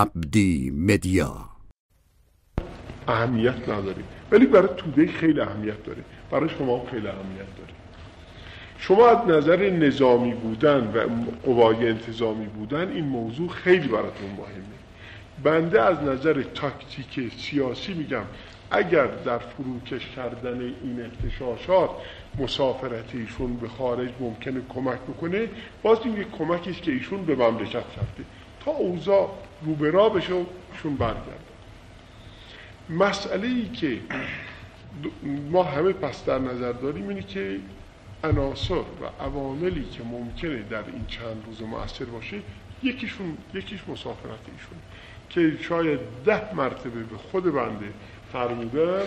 عبدی مدیا. اهمیت نداره، ولی برای توده خیلی اهمیت داره، برای شما خیلی اهمیت داره. شما از نظر نظامی بودن و قوای انتظامی بودن این موضوع خیلی براتون مهمه. بنده از نظر تاکتیک سیاسی میگم اگر در فروکش کردن این اغتشاشات مسافرت ایشون به خارج ممکنه کمک بکنه، باز این یک کمکیست که ایشون به مملکت رفته تا اوضاع روبرا بشه و ایشون برگرده. مسئله ای که ما همه پس در نظر داریم اینه که عناصر و عواملی که ممکنه در این چند روز مؤثر باشه، یکیش مسافرت ایشون که شاید 10 مرتبه به خود بنده فرمودن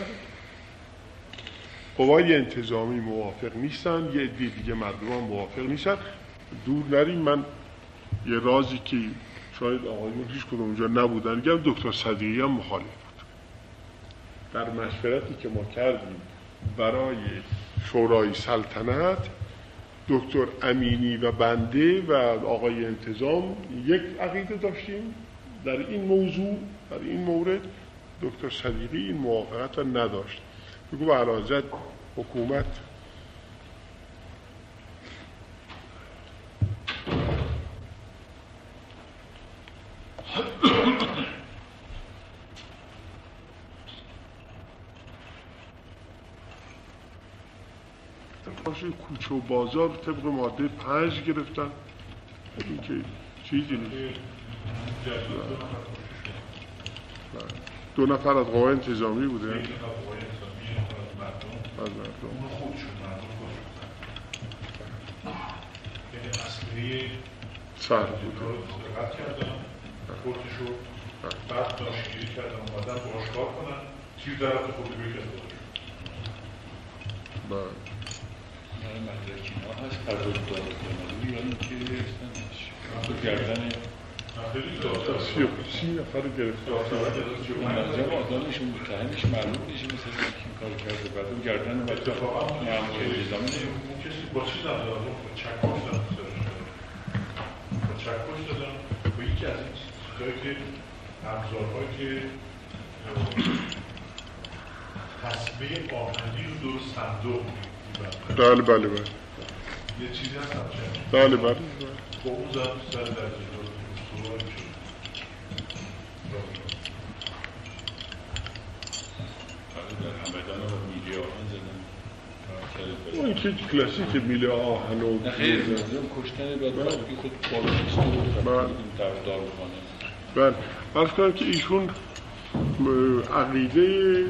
قوای انتظامی موافق نیستن، یه عده دیگه مردمان موافق نیستن. دور نریم، من یه رازی که شاید آقایون هیچ کدوم اونجا نبودن میگم، دکتر صدیقی هم مخالف بود. در مشورتی که ما کردیم برای شورای سلطنت، دکتر امینی و بنده و آقای انتظام یک عقیده داشتیم در این موضوع. در این مورد دکتر صدیقی این موافقت را نداشت. بگو به علاوه حکومت کوچه و بازار طبق ماده 5 گرفتن. این که چیزی نیست. 2 نفر از قوای انتظامی بودن. بله. یه چیزی هست بله بله با اون زن سر در اون که کلاسیک میله آهن و نخیر کشتنه باید باید خود بالایسته در داروخانه. بله برس کنم که ایشون عقیده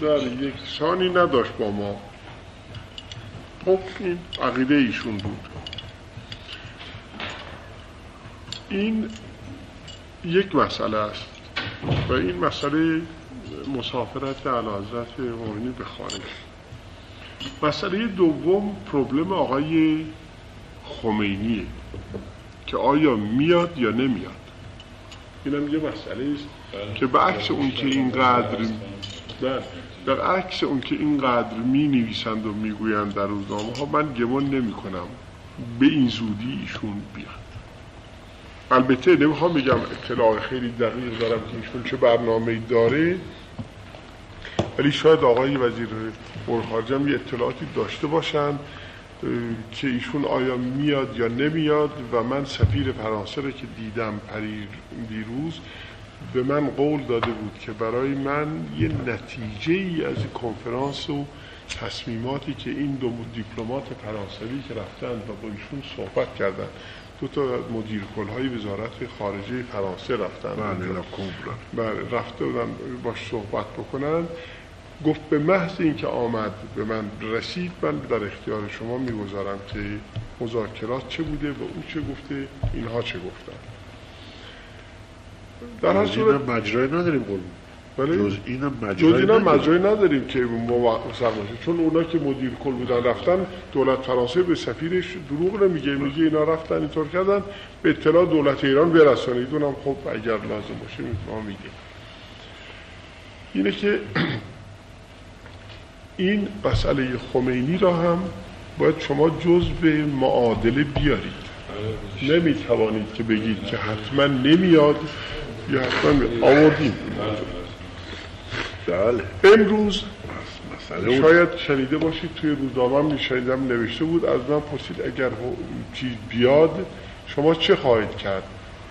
در یک سانی نداشت با ما. خب این عقیده ایشون بود. این یک مسئله است و این مسئله مسافرت اعلیحضرت امینی به خارج. مسئله دوم پروبلم آقای خمینیه که آیا میاد یا نمیاد. اینم یه مسئله است که برعکس اون که اینقدر در عکس اون که اینقدر می نویسند و می گویند در روزنامه ها، من گمان نمی کنم به این زودی ایشون بیاد. البته نمیخوام بگم اطلاع خیلی دقیق دارم که ایشون چه برنامه‌ای داره، ولی شاید آقای وزیر امور خارجه هم یه اطلاعاتی داشته باشند که ایشون آیا میاد یا نمیاد. و من سفیر فرانسه را که دیدم دیروز به من قول داده بود که برای من یه نتیجه ای از کنفرانس و تصمیماتی که این 2 دیپلمات فرانسوی که رفتن و با ایشون صحبت کردن، 2 تا مدیر کلهای وزارت خارجه فرانسه رفتن رفته بودن باش صحبت بکنن. گفت به محض اینکه آمد به من رسید، من در اختیار شما میگذارم که مذاکرات چه بوده و او چه گفته، اینها چه گفتن. در هر صورت مجرای نداریم قول. بله جز اینم مجرای نداریم که موثق باشه، چون اونا که مدیر کل بودن رفتن، دولت فرانسه به سفیرش دروغ نمیگه، میگه اینا رفتن اینطور کردن، به اطلاع دولت ایران برسانید. اونم خب اگر لازم باشه میگه. اینه که این مسئله خمینی را هم باید شما جزء معادله بیارید. نمیتوانید که بگید که حتما نمیاد یا حتما آوردیم. بله امروز شاید شنیده باشید توی روزنامه میشنیدم نوشته بود، از من پرسید اگر چیز بیاد شما چه خواهید کرد؟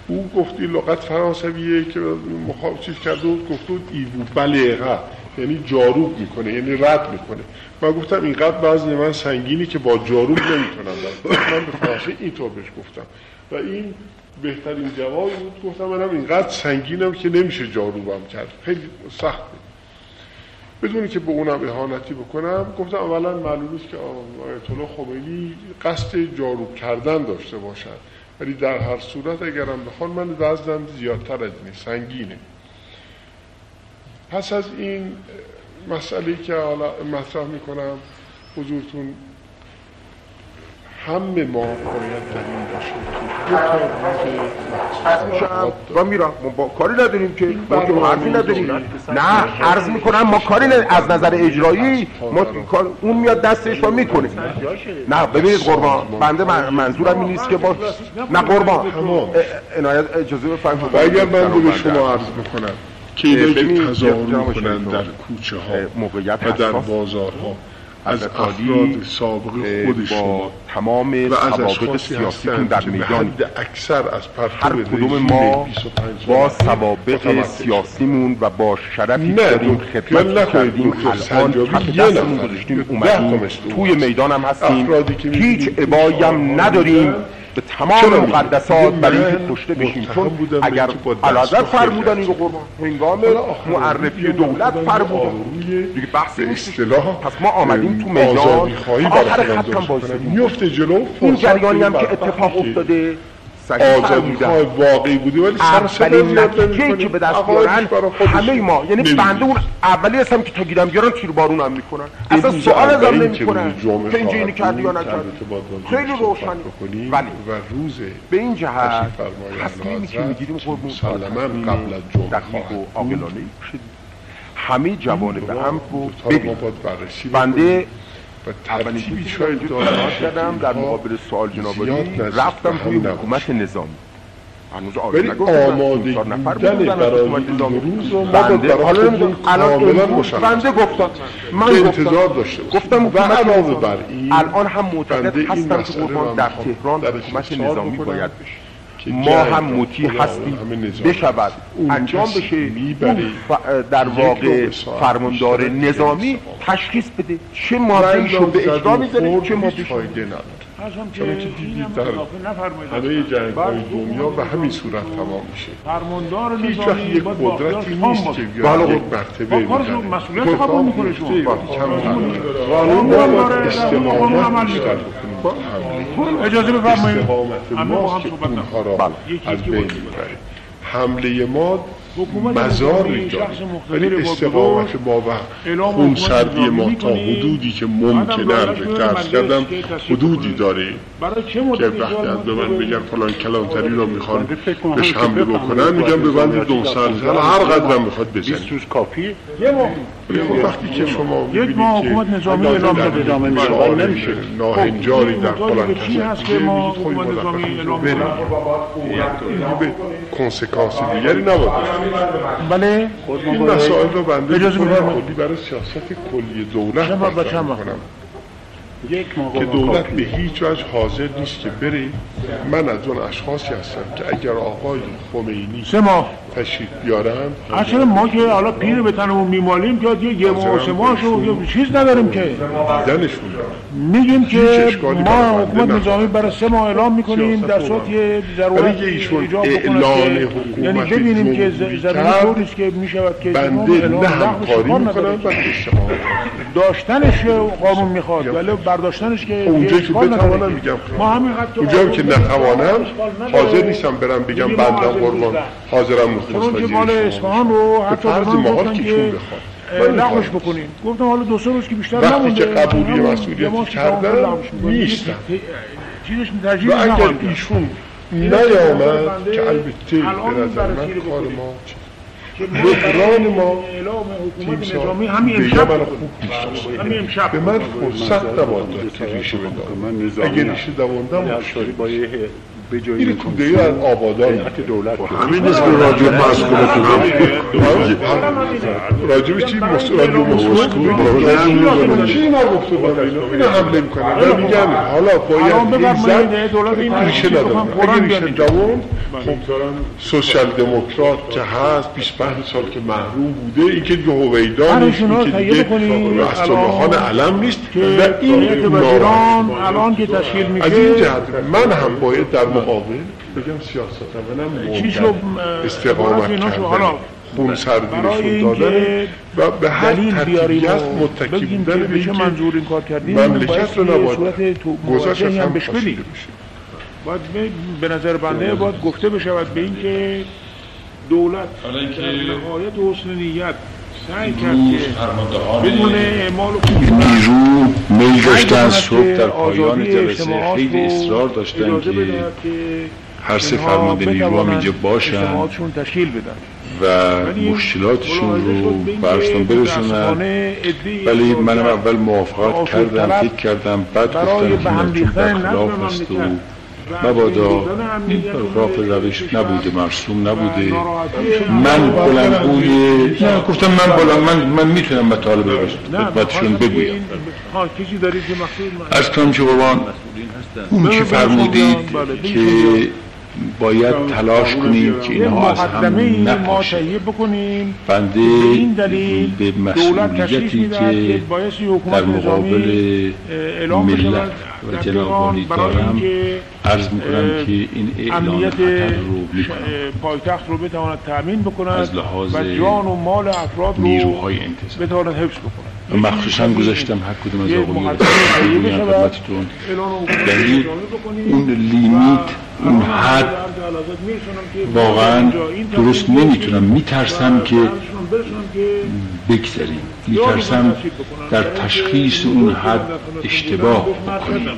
او گفتی لغت فرانسویه که مخاطب چیز کرده و گفته بود ایو بلغه، یعنی جاروب میکنه، یعنی رد میکنه. من گفتم اینقدر وزن من سنگینی که با جاروب نمیتونم رد. من به فرانسه اینطور بهش گفتم و این بهترین جواب بود. گفتم منم اینقدر سنگینم که نمیشه جاروبم کرد، خیلی سخته. بدونی که به اونم اهانتی بکنم گفتم اولا معلوم است که آیت الله خمینی قصد جاروب کردن داشته باشد، ولی در هر صورت اگرم بخوان من وزنم زیادتر از اینه، سنگینه. پس از این مسئله که حالا مطرح میکنم حضورتون، همه ما باید در این باشیم ما میرم، ما کاری نداریم که، ما که حرفی نداریم، نه عرض میکنم ما کاری نداریم از نظر اجرایی، ما اون میاد دستش ما میکنه. نه ببینید قربان، بنده منظورم این نیست که با نه قربان عنایت اجازه بفرمایید. اگر من به شما عرض میکنم که اینایی تظاهر میکنن در کوچه ها و در بازارها از افراد سابق خودشون تمام سوابق سیاسیتون در میدان، اکثر از هر کدوم ما با سوابق سیاسیمون و با شرفی داریم خدمت کردیم، الان حقیقتمون گذاشتیم اومدیم توی میدان هم هستیم، هیچ ابایی هم نداریم به تمام مقدسات برای اینکه کشته بشیم. چون اگر علازت فرمودن این رو قربان هنگام معرفی دولت فرمودن دیگه بحث نیست. پس ما آمدیم تو میدان آخر خطم بایستیم، این جریانی هم که اتفاق افتاده آزادی‌خواه واقعی بودی، ولی اولین نتیجه‌ای که به دست بیارن همه ما، یعنی بنده اون اولی هستم که تا گیرم بیارن تیر بارون هم میکنن، اصلا سوال ازم نمیکنن که اینجا اینو کردی یا نکردی، خیلی روشن. ولی به این جهت تصمیمی که میگیریم قربون قبل از جمعه دقیق و عاقلانه همه جوانب امر رو ببینیم. بنده اولین چیزی که اطلاعات کردم در مقابل سوال جنابالی رفتم توی حکومت نظامی، هنوز آقایی نگفتم اون نفر بودن از حکومت نظامی بنده، حالا نمیدونم الان بنده گفتم، من گفتم حکومت الان هم معتقد هستم که قربان در تهران حکومت نظامی باید بشه، ما هم مطیع هستیم بشود انجام بشه، در واقع فرماندار نظامی تشخیص بده چه ماده‌ای رو به اجرا می‌ذاره چه ماده‌ای فایده نداره. چون که دیدید در همه جنگ‌های دنیا به همین صورت تمام میشه، فرماندار نظامی یک قدرتی نیست که بیاد یک مرتبه مسئولیت قبول می‌کنه. اجازه بفرمایید ما که اونها را از بین میبریم، حمله ما مزار ایجاد، ولی استقامت ما و خونسردی ما تا حدودی که ممکنه ترس کردم حدودی داره که وقتی از به من بگن فلان کلانتری را میخوان بهش حمله بکنن میگم ببندید دو سرزن هر قدرم میخواد بزنید. وقتی که شما ببینید که ادامه نمیشه ناهنجاری در فلان کسی هست که ما حکومت نظامی اعلام کنیم کنسکانسی دیگری نباید. بله این مسائل رو بنده کلی برای سیاست کلی دولت بردار میکنم که دولت به هیچ وجه حاضر نیست که بره. من از اون اشخاصی هستم که اگر آقای خمینی تشریف بیارن، اصلا ما که حالا پیر به تنمون میمالیم که یه ماه سه ماهشو چیز نداریم که دیدنشون میگیم که ما حکومت نظامی برای سه ماه اعلام میکنیم در صورت یه ضرورت اعلان حکومت، یعنی ببینیم که ضرورت نیست که میشود که بنده نه همکاری میکنم داشتنش قانون میخواد، ولی برداشتنش که اونجایی که بتوانم میگم اونجایی که نتوانم حاضر نیستم برم بگم بندم قربان حاضرم نخوص وزیرش مال اصفهان رو حتی به من گفتن که لغوش بکنیم، گفتم حالا دو سه روز که بیشتر نمونده وقتی که قبولی مسئولیت کردم نیستم و اگر ایشون نیامد که البته به نظر من کار ما بحران ما تیم سال دیگه من خوب بیشتر به من فرصت نباید که ریشه بدارم، اگه ریشه دواندم به جایی این کوده‌ای از آبادان دولت همین نیست که راجع مسکولتون هم راجبش چی راجع مسکول چی اینا گفته بودن این حمله میکنن من میگم حالا باید این زد دولت این ریشه ندارم اگه ریشه جوان سوشال دموکرات که هست 25 سال که محروم بوده این که دیگه هویدا نیست این که دیگه اصلاحان علم نیست و این که وزیران الان که تشکیل میشه از این جهت من هم باید در مقابل بگم سیاست منم استقامت کردن خونسردیشون دادن و به هر ترتیبی هست متکی بودن به اینکه مملکت رو نباید گذاشت هم پسیده بشه باید به نظر بنده باید گفته بشود به اینکه دولت در نهایت حسن نیت سعی کرد که بدون اعمال نیرو میل داشتن صبح در پایان جلسه خیلی اصرار داشتن که هر سه فرمانده نیرو هم اینجا باشن و مشکلاتشون رو برشتون برسونن ولی منم اول موافقت کردم فکر کردم بعد گفتن که مرتوب در خلاف است و مبادا این خلاف روش نبوده مرسوم نبوده من بلندگوی گفتم من میتونم مطالب رو خدمتشون بگویم از کنم چه قربان اون چی فرمودید که باید تلاش کنیم که اینها از هم نپاشه بنده به مسئولیتی که در مقابل ملت و جنابانی دارم عرض میکنم که این اعلان خطر رو میکنم از لحاظ نیروهای انتظامی و مخصوصا گذاشتم هر کدوم از آقایون بگویم خدمتتون یعنی اون لیمیت اون حد واقعا درست نمیتونم میترسم که بگذاریم میترسم در تشخیص اون حد اشتباه بکنیم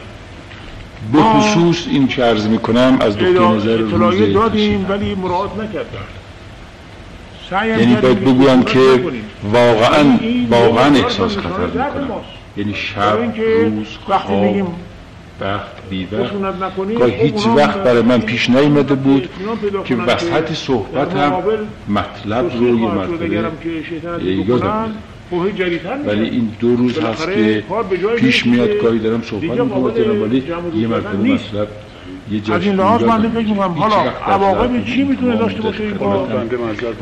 به خصوص این که عرض میکنم از دکتر نظر روزه یعنی باید بگویم که واقعا احساس خطر میکنم یعنی شب روز خواب وقت بیوقت که هیچ وقت برای من پیش نیامده بود که وسط صحبت هم مطلب رو یه مرتبه یادم ولی این دو روز هست که پیش میاد کاری دارم صحبت میکنم ولی یه مرتبه مطلب از این لحاظ من فکر می‌کنم حالا عواقب چی میتونه داشته باشه این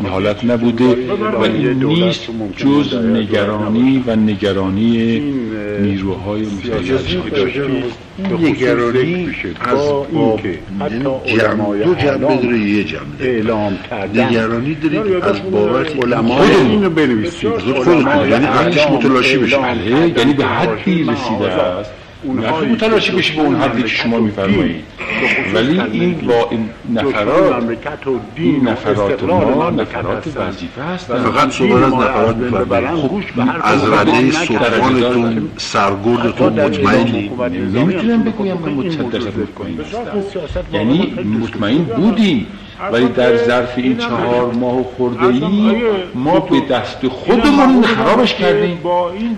حالت نبوده ولی نیست جز نگرانی و نگرانی نیروهای متجاوزی نگرانی از اینکه دو جنبه داره یه جنبه اعلام نگرانی دارید از بابت علما اینو بنویسید یعنی وقتش متلاشی بشه یعنی به حدی رسیده است نفر متلاشی بشه به اون حدی که شما میفرمایید ولی این با این نفرات ما نفرات وظیفه هست فقط صحبت از نفرات میفرمایید خب از رده سخنتون سرگردتون مطمئنی نمیتونم بگویم که متصدق بکنیم یعنی مطمئن بودیم ولی در ظرف این 4 ماه خورده‌ای ما به دست خودمون خرابش کردیم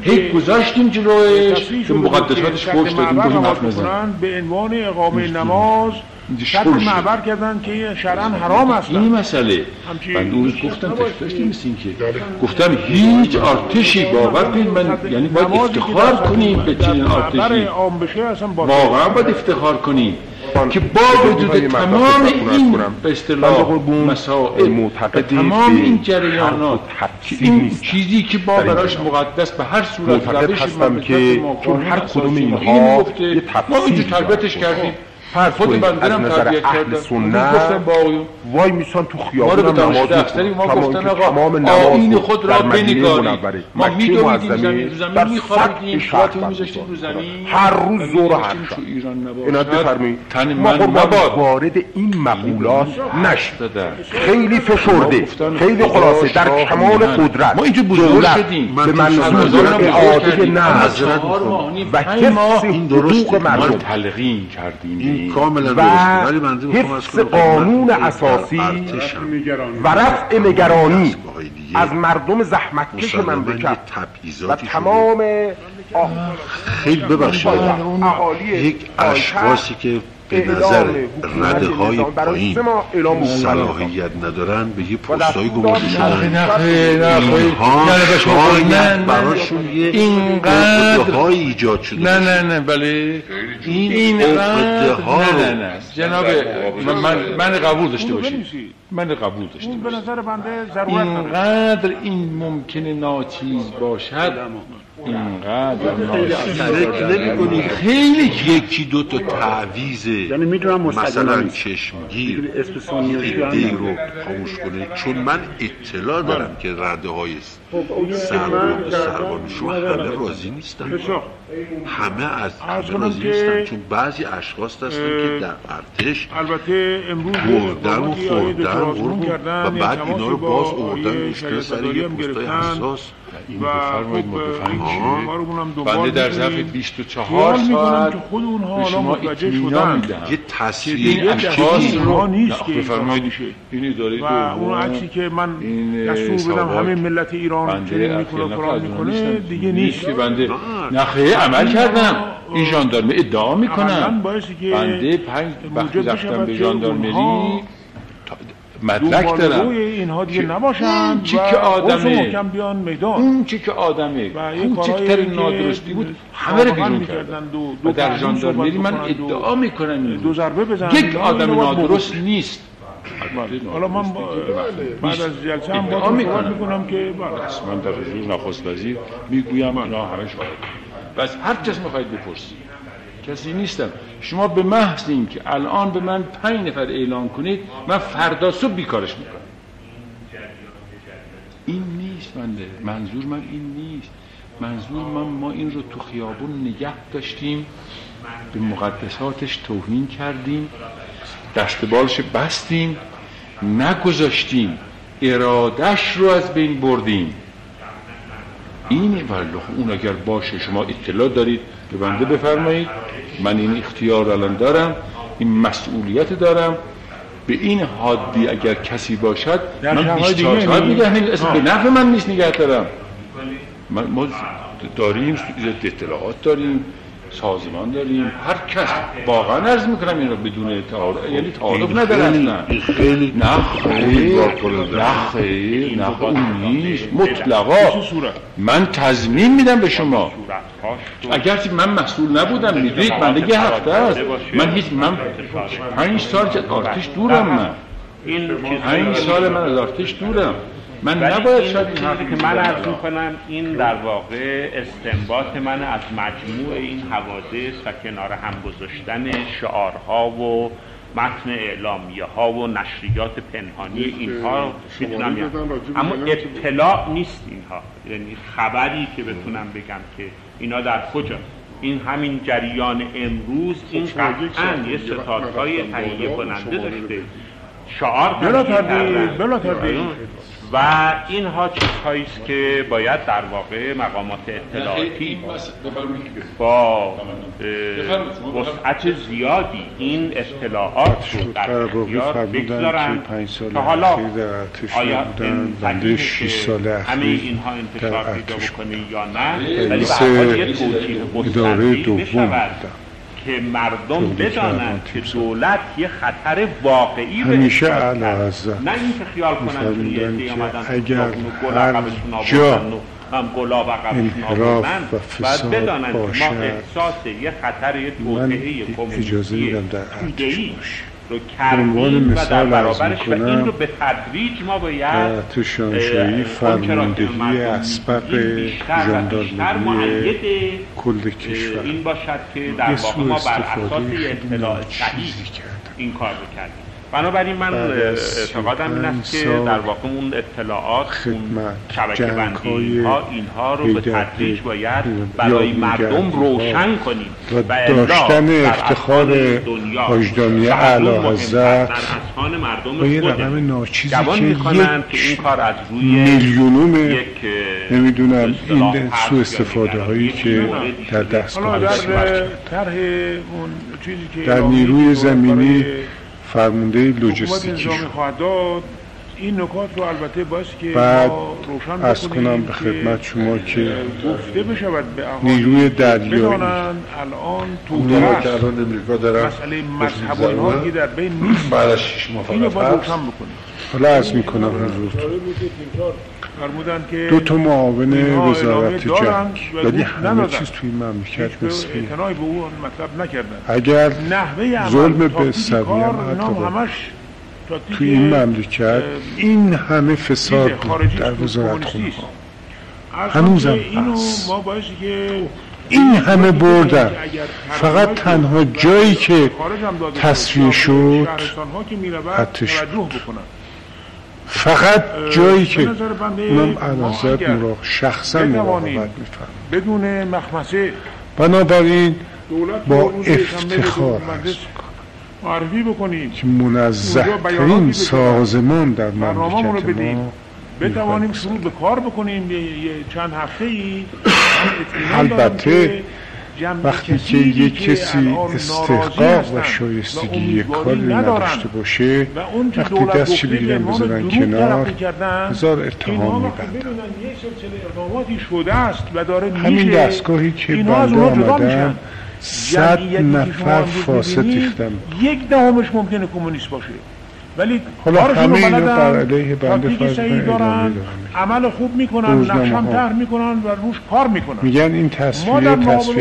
هی گذاشتیم جلویش که مقدساتش فوش دادیم با این حرف نزن به عنوان اقامه نماز شرط معبر کردن که شرعاً حرام است این مسئله من دو روز گفتم تشتاشتی نیستیم که گفتم هیچ آرتشی باور کنید من یعنی باید افتخار کنیم به چنین آرتشی واقعا باید افتخار کنیم که با وجود تمام این به اصطلاح مسائل تمام این جریانات این چیزی که با براش مقدس به هر صورت روش که چون هر کدوم اینها یه تفسیر تربیتش کردیم خود بنده هم تربیت کردم وای میسان تو خیابون نماز اکثری ما گفتن آقا آیین خود را بنگارید ما میدونید زمین میخوردیم خاطر میذاشتیم رو زمین هر روز زور هر شب اینا بفرمایید تن من وارد این مقولات نشده خیلی فشرده خیلی خلاصه در کمال قدرت ما اینجا بزرگ شدیم به منظور اعاده نظرت و کسی این درست مردم تلقین کردیم کاملا درسته ولی منظور میخوام از قانون اساسی و رفع نگرانی از مردم زحمتکش مملکت و تمام خیلی ببخشید یک اشخاصی که به نظر رده های پایین صلاحیت ندارن به یه پستایی گمارده شدن. اینها شاید براشون یه عقده های ایجاد شده. نه نه نه بله این عقده ها جناب من قبول داشته باشید، من قبول داشته باشید. به نظر بنده ضرورت اینقدر این ممکنه ناچیز باشد، اینقدر ناچیز خیلی یکی دو تا تعویزه، یعنی میدونم مثلا چشمگیر ایده رو خاموش کنه، چون من اطلاع دارم که رده های سربانشون همه راضی نیستن، همه از همه راضی نیستن، چون بعضی اشخاص هستن که در ارتش بردن و خوردن و بعد اینا رو باز آوردن مشکل سر یه پستای حساس. این بفرمایید ما بفهمیم. بنده در ظرف 24 ساعت به شما اطمینان میدم یه تصویر اشخاص رو نیست که بفرمایید اینی دارید و اون عکسی که من دستور بدم همه ملت ایران چنین میکنه قرار میکنه دیگه نیست که بنده نخیه عمل کردم. این ژاندارمه ادعا میکنم، بنده 5 وقتی رفتم به ژاندارمری مدرک دارم اینها دیگه نباشن چی که آدمه، اون چی که آدمه، اون کوچکترین نادرستی بود همه رو بیرون کردن. و در ژاندارمری من ادعا میکنم دو ضربه بزنن یک آدم نادرست نیست. حالا من بعد از جلسه هم ادعا میکنم که من در حضور نخست وزیر میگویم اینا همه شاهد بس، هر کس میخواید بپرسید، کسی نیستم. شما به محض این که الان به من 5 نفر اعلام کنید من فردا صبح بیکارش میکنم. این نیست بنده، منظور من این نیست. منظور من ما این رو تو خیابون نگه داشتیم، به مقدساتش توهین کردیم، دستبالش بستیم، نگذاشتیم، ارادش رو از بین بردیم. اینه والله. اون اگر باشه شما اطلاع دارید به بنده بفرمایید، من این اختیار الان دارم، این مسئولیت دارم. به این حادی اگر کسی باشد من 24 ساعت نگه اسم به نفع من نیست نگه دارم. ما داریم اطلاعات داریم، سازمان داریم، هر کس واقعا عرض میکنم این را بدون تعارف، یعنی تعارف ندارن. نه خیلی اون نیست مطلقا. من تضمین میدم به شما، اگرچه من مسئول نبودم، میدونید من دیگه هفته است، من 5 سال از ارتش دورم، من 5 سال من از ارتش دورم، من نباید شاید که من عرض میکنم این در واقع استنباط من از مجموع این حوادث و کنار هم گذاشتن شعارها و متن اعلامیه ها و نشریات پنهانی اینها میتونم، اما اطلاع نیست اینها، یعنی خبری که بتونم بگم که اینا در کجا. این همین جریان امروز این قطعاً یه ستادهای تهیه کننده داشته، شعار بلا تردید و اینها چیزهایی است که باید در واقع مقامات اطلاعاتی با وسعت زیادی این اطلاعات رو در اختیار بگذارن. تا حالا آیا بنده 6 سال اخیر در ارتش بودم، رئیس اداره دوم بودم که مردم بدانند که دولت یه خطر واقعی به همیشه اعلی حضرت نه اینکه خیال کنند که اگر هر جا انحراف و فساد باشد من اجازه میدم در ارتش باشه. عنوان مثال عرض میکنم در تشانشایی فرماندهی اسبق ژاندارمری کل کشور یه سوء استفاده خیلی ناچیزی کردن. بنابراین من اعتقادم این است که در واقع اون اطلاعات شبکه بندی ها اینها رو به تدریج باید برای مردم روشن کنیم و داشتن افتخار حاجدانیه اعلی حضرت با یه رقم ناچیزی که یک میلیونومه نمیدونم این سوء استفاده هایی که در دست کنید در نیروی زمینی فرمانده لوجستیکی شد این نکات رو البته باشه که بعد از کنم به خدمت شما که گفته بشود به نیروی دریایی الان تو درست که الان امریکا دارن مسئله مذهب اونها در بین نیست، بعد از 6 ماه فقط روشن بکنیم. حالا عرض میکنم حضورتون فرمودن که دو تا معاون وزارت جنگ یعنی همه چیز توی مملکت نسبی اگر ظلم به سویه حتی تو این مملکت این همه فساد بود در وزارت خونه ها هنوزم هست، این همه بردن، فقط تنها جایی که تصفیه شد حتش بود، فقط جایی که اونم علازت مراقب شخصا مراقبت میفرم. بدون مخمسه بنابراین با افتخار هست معرفی بکنیم که منزه‌ترین سازمان در مملکت ما بتوانیم شروع به کار بکنیم چند هفته‌ای. البته وقتی که یک کسی استحقاق و شایستگی یک کاری نداشته باشه وقتی دستش بگیرن بذارن کنار بذار اتهام میبندن. همین دستگاهی که بنده آمدن 100 نفر فاسد ریختم، 1/10 ممکنه کمونیست باشه، ولی حالا همه اینا بر علیه بنده فرض می‌دارن، عمل خوب میکنن، نقشم طرح میکنن و روش کار میکنن. میگن این تصفیه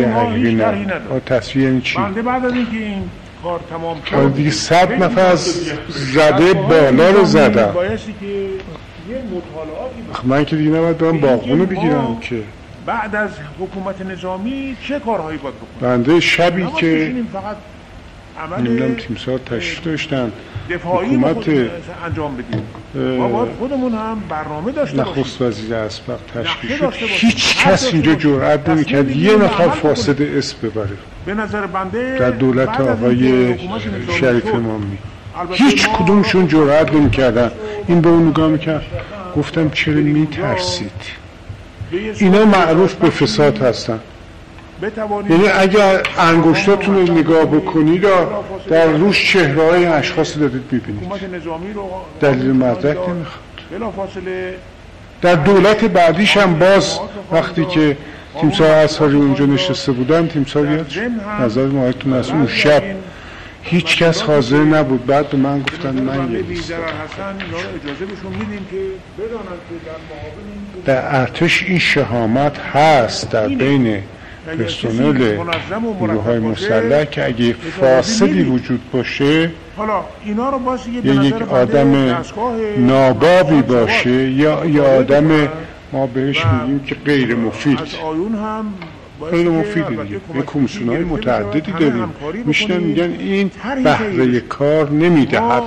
حقیقی نداره. تصفیه یعنی چی؟ بنده بعد از اینکه این کار تمام شد دیگه 100 نفر از رده بالا رو زدم. من که دیگه نباید برم باغبون رو بگیرم که بعد از حکومت نظامی چه کارهایی باید بکنه؟ بنده شبی که نمیدونم تیمسار تشریف داشتن حکومت انجام بدیم ما باید خودمون هم برنامه داشته باشیم. نخست وزیر اسبق تشریف شد، هیچ کس اینجا جرئت نمی‌کرد یه نفر فاسد اسم ببره. به نظر بنده در دولت آقای شریف امامی هیچ کدومشون جرئت نمی‌کردن. این به اون نگاه می‌کرد، گفتم چرا می‌ترسید؟ اینا معروف به فساد هستن، یعنی اگر انگشتاتون رو نگاه بکنید در روش چهره‌های اشخاص دارید می‌بینید. دلیل مدرک نمیخواد. در دولت بعدیش هم باز وقتی که تیمسار اصحاری اونجا نشسته بودن تیمسار یادش نظر ماهیتون از اون شب هیچ کس حاضر نبود، بعد من گفتن من یه لیست در ارتش این شهامت هست در بین پرسنل نیروهای مسلح که اگه فاسدی وجود باشه یا یک آدم نابابی باشه یا یه آدم ما بهش میگیم که غیر مفید خیلی مفیده دیگه. یک کمیسیون های متعددی داریم میشنن میگن این بهره کار نمیدهد،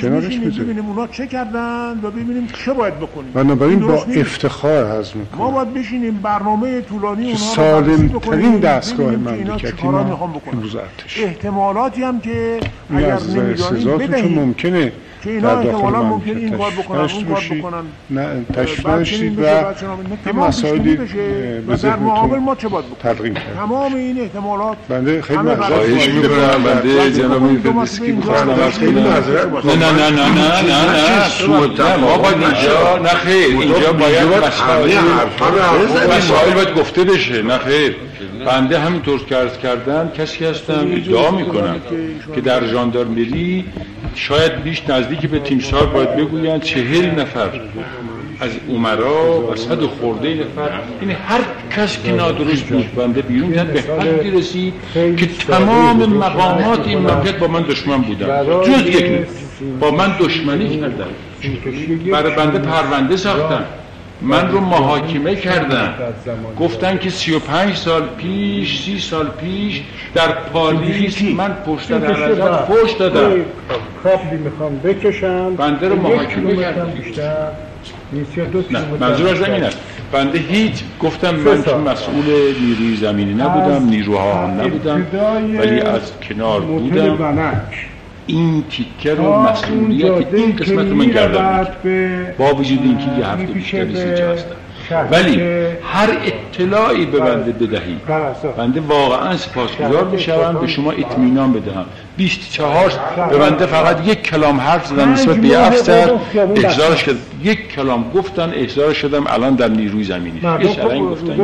کنارش میذاریم بنابراین با افتخار عرض میکنم ما باید بشینیم برنامه طولانی که سالمترین دستگاه مملکتی ما امروز ارتش احتمالاتی هم که اگر نمیدانیم بدهیم ممکنه در داخل مملکت تشریف باشید تشریف نشید و این مسائلی به ذهنتون تلقیم کرد. بنده خیلی مزایش میکنم. بنده جنابی فردیسکی بخواهم عرض کنم نه خیر اینجا باید مسائل باید گفته بشه. نه خیر بنده همینطور که عرض کردم کسی هستم ادعا میکنم که در ژاندارمری شاید بیش نزدیکی به تیمسار باید بگویند 40 نفر از امرا و 100 خورده نفر، یعنی هر کس که نادرست بود بنده بیرون داد به حدی رسید که تمام مقامات این مملکت با من دشمن بودن جز یک نفر با من دشمنی کردن، برای بنده پرونده ساختن، من رو محاکمه کردن، گفتن که 35 سال پیش 30 سال پیش در پاریس من پشت در حضرت فوش دادم، کابلی میخوام بکشم، بنده رو محاکمه کردن. نه منظور از زمین است بنده هیچ گفتم من که مسئول نیروی زمینی نبودم نیروها هم نبودم ولی از کنار بودم. این تیکه رو مسئولیت این قسمت رو من گردم با وجود اینکه یه هفته بیشتر نیست اینجا هستم ولی هر اطلاعی به بنده بدهی، بنده واقعا سپاسگزار میشوم، به شما اطمینان بدهم. 24 به بنده فقط یک کلام حرف زدن نسبت به افسر، احضارش که یک کلام گفتن، احضار شدم الان در نیروی زمینی. یه چرنگ گفتن که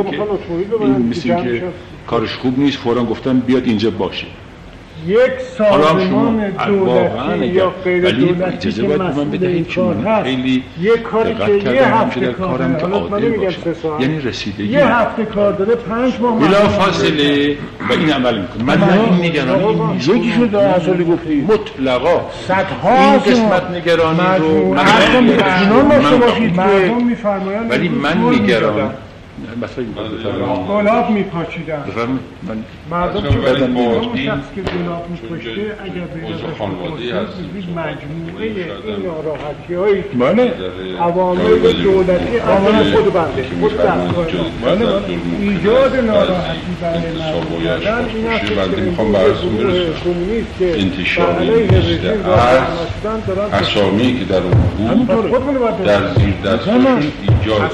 این مثل که کارش خوب نیست، فوراً گفتن بیاد اینجا باشه. یک سازمان دولتی یا غیر دولتی که مسئول این کار هست، یک کاری که یه هفته کار داره، یعنی رسیدگی یه هفته کار داره 5 ماه بلا فاصله و این عمل میکنه. من این نگرانی یکیشو در اصل گفتیم مطلقا صدها قسمت نگرانی رو مردم باشید، مردم میفرمایند، ولی من نگرانم مثلا گلاب میپاچیدن. مردم که بدن میگوشن که گلاب میپاشته اگر به خانواده از مجموعه این راحتی هایی عوامل دولتی عوامل خود بنده خود دستگاه ایجاد ناراحتی برای مردم این است که کمونیست که انتشاری اسامی که در اون بود در زیر دستشون ایجاد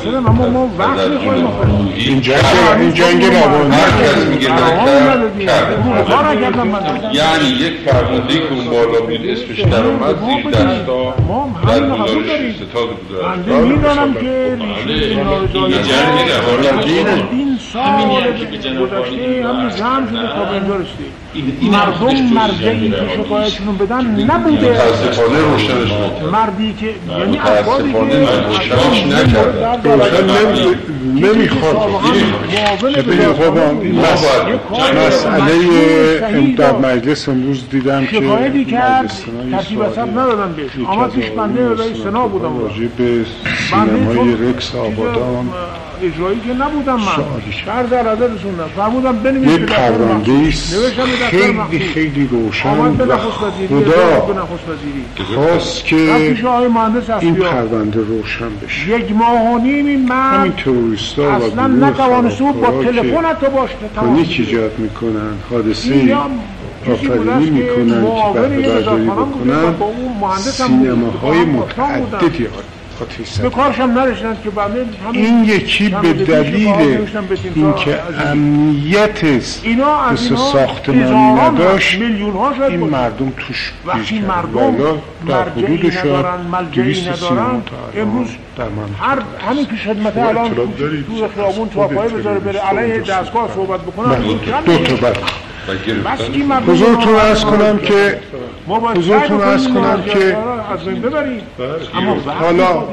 شد. این جنگ روانی هر کس میگه کرد، یعنی یک فرماندهی که اون بالا بود اسمش در اومد زیر دستا در گزارش ستاد گزارشگاه میدونم که این جنگ روانی همینیه که به جناب خانی مردم مرجعی که شکایتشون بدن نبوده، مردی که یعنی افرادی که نمیخواد مسئله در مجلس امروز دیدم که شکایتی کرد ترتیب اصف ندادن بهش، اما پیش بنده اولای سنا بودم به سینمای رکس آبادان اجرایی که نبودم، من شهر در عدد رسوندم فرمودم بنویش به دفتر من، نوشتم به دفتر من خیلی روشن و خدا خواست که این پرونده روشن بشه. یک ماه و نیم این مرد اصلا نتوانسته بود با تلفن حتی باش تتوانسته کنیک ایجاد میکنن، حادثه آفرینی میکنن که بهرهبرداری بکنن، سینماهای متعددی به کارش هم نرسیدن که بله. این یکی به دلیل اینکه امنیت بسیار ساختمانی نداشت این مردم توش بیش کرد، بالا در حدود شاید 230 تا امروز هر همین که خدمت الان تو خیابون توافقی بذاره بره علیه دستگاه صحبت بکنه. حضورتون رو عرض کنم که حالا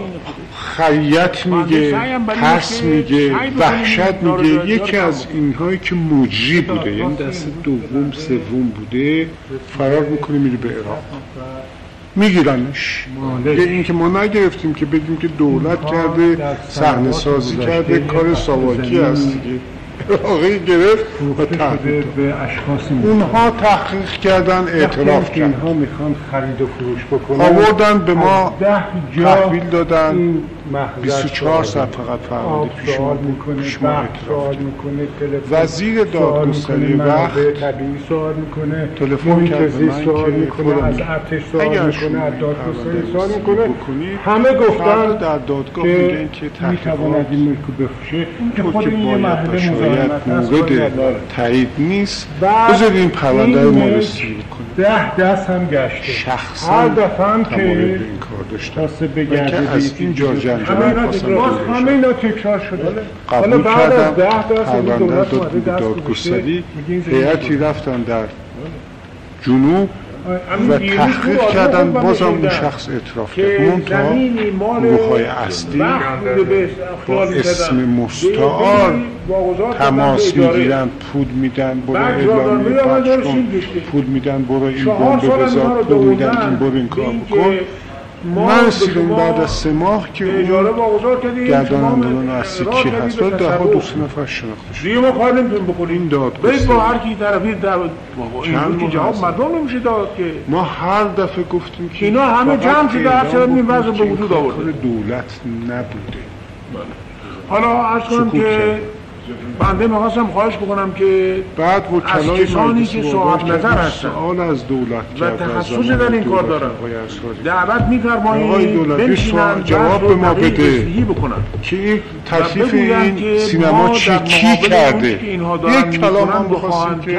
خیانت میگه، ترس میگه، وحشت میگه، یکی از اینهایی که مجری بوده یعنی دست دوم سوم بوده فرار میکنه میره به عراق، میگیرنش. این که ما نگرفتیم که بگیم که دولت کرده، صحنه سازی کرده، کار ساواکی است دیگه. آقایی گرفت و تحقیق اونها تحقیق کردن، اعتراف کردن، اینها میخوان خرید و فروش بکنن، آوردن به ما تحویل دادن 24 صفحه فقط فرمانده پیش ما بود، پیش ما اعتراف کرد. وزیر دادگستری وقت تلفن کرد به من که خودم اگر شما دادگستری بکنید همه گفتن در دادگاه میگن که میتواند این ملک رو بفروشه، تو که باید و شاید مورد تایید نیست، بذار این پرونده رو بررسی بکنیم. 10 دست هم گشته شخصا هر دفعه هم که داشته بگردید از این جرجر همه اینا تکرار شده. قبول کردم پرونده دادگستری، هیئتی رفتن در جنوب و تحقیق کردن، بازم اون شخص اعتراف کرد، اون تا گروه‌های اصلی با اسم مستعار تماس میگیرن، پول میدن برو اعلامیه پخش کن، پول میدن برو این بمب بزار، پول میدن این برو این کار بکن. نرسیدم بعد از 3 ماه که اون گردانندگان اصلی کی هست و ده ها 200 نفر شناخته شد. دیگه ما کار نمیتونیم بکنیم. این دادگستری برید با هر کی طرفی در این که جواب مردم نمیشه داد که ما هر دفعه گفتیم که اینا همه جمع شده هر چقدر این وضع به وجود آورده، دولت نبوده. حالا عرض کنم که بنده میخواستم خواهش بکنم که بعد از کسانی که صاحب نظر هستن از دولت و تخصص در این کار دارن دعوت می‌فرمایید بنشینن جواب ما بده که تصیف این سینما چی کی کرده. یک کلام هم بخواستیم که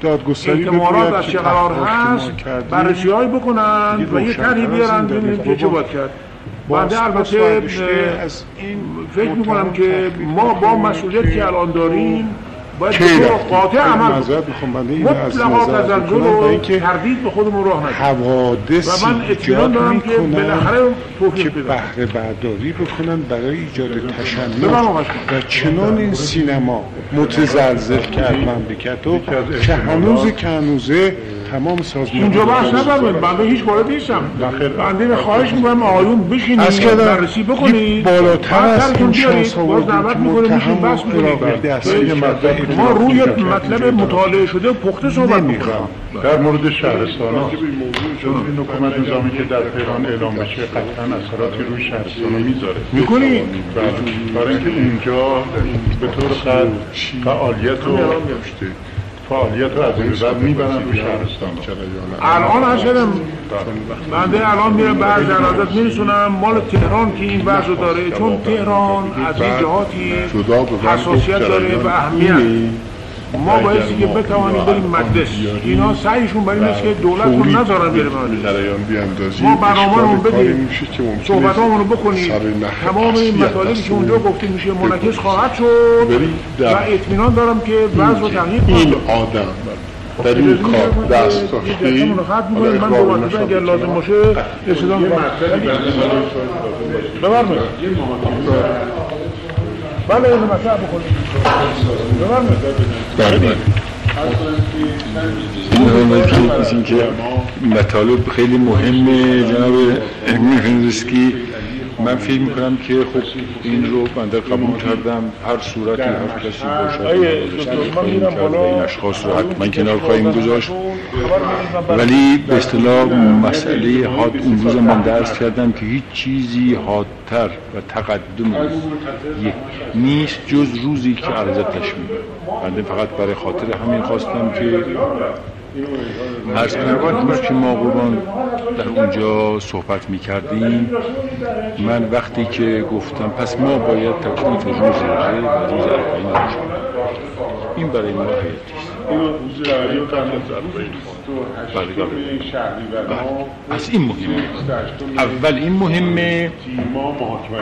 دادگستری بگوید که تخصص بررسی های بکنن و یک طرحی بیارن ببینیم که چه باید کرد. بنده البته فکر میکنم که ما با مسئولیت که الان داریم باید قاطع عمل مطلقا تزلزل و تردید به خودمون راه ندیم و من اطمینان دارم که بالاخره توفیق بدن که بهره برداری بکنن برای ایجاد تشنج و چنان این سینما متزلزل کرد مملکت و که هنوز که هنوزه تمام سازمان اینجا بحث ندارم. بنده هیچ وارد نیستم. بنده خواهش می‌کنم آقایون بشینید بررسی بکنید بالاتر از این شانس باز دعوت می‌کنم بشین بحث کنید. ما روی مطلب مطالعه شده پخته صحبت می‌کنیم. در مورد شهرستان‌ها این حکومت نظامی که در تهران اعلام بشه قطعاً اثراتی روی شهرستان‌ها می‌ذاره می‌کنید برای اینکه اینجا به طور خاص فعالیت رو فعالیت رو از این زد میبرن به شهرستان. الان هر شدم بنده الان میرم به هر جنازت میرسونم مال تهران که این وضع داره، چون تهران از این جهاتی حساسیت داره و اهمیت ما بایستی که بتوانیم بریم مجلس. اینا سعیشون برای این است که دولت رو نذارن بیاره مجلس. ما برنامه رو بدیم، صحبت همون رو بکنیم، تمام این مطالبی که اونجا گفته میشه منعکس خواهد شد و اطمینان دارم که وضع رو تغییر این آدم در این کار دست داشتی. من دوباره اگر لازم باشه استدام ببرمه بله اینو مثلا بخوریم بله که مطالب خیلی مهمه جناب میخندوسکی. من فکر میکنم که خب این رو بنده قبول کردم هر صورتی هر کسی باشد و این اشخاص رو حتما کنار خواهیم گذاشت، ولی به اصطلاح مسئله حاد اون روز من درس کردم که هیچ چیزی حادتر و تقدم نیست جز روزی که عرضتش میده. بنده فقط برای خاطر همین خواستم که عرض کنم که ما قربان در اونجا صحبت میکردیم. من وقتی که گفتم پس ما باید تکلیف روز روزه و روز اربعین روشن این برای ما حیاتی است. از این مهمه، اول این مهمه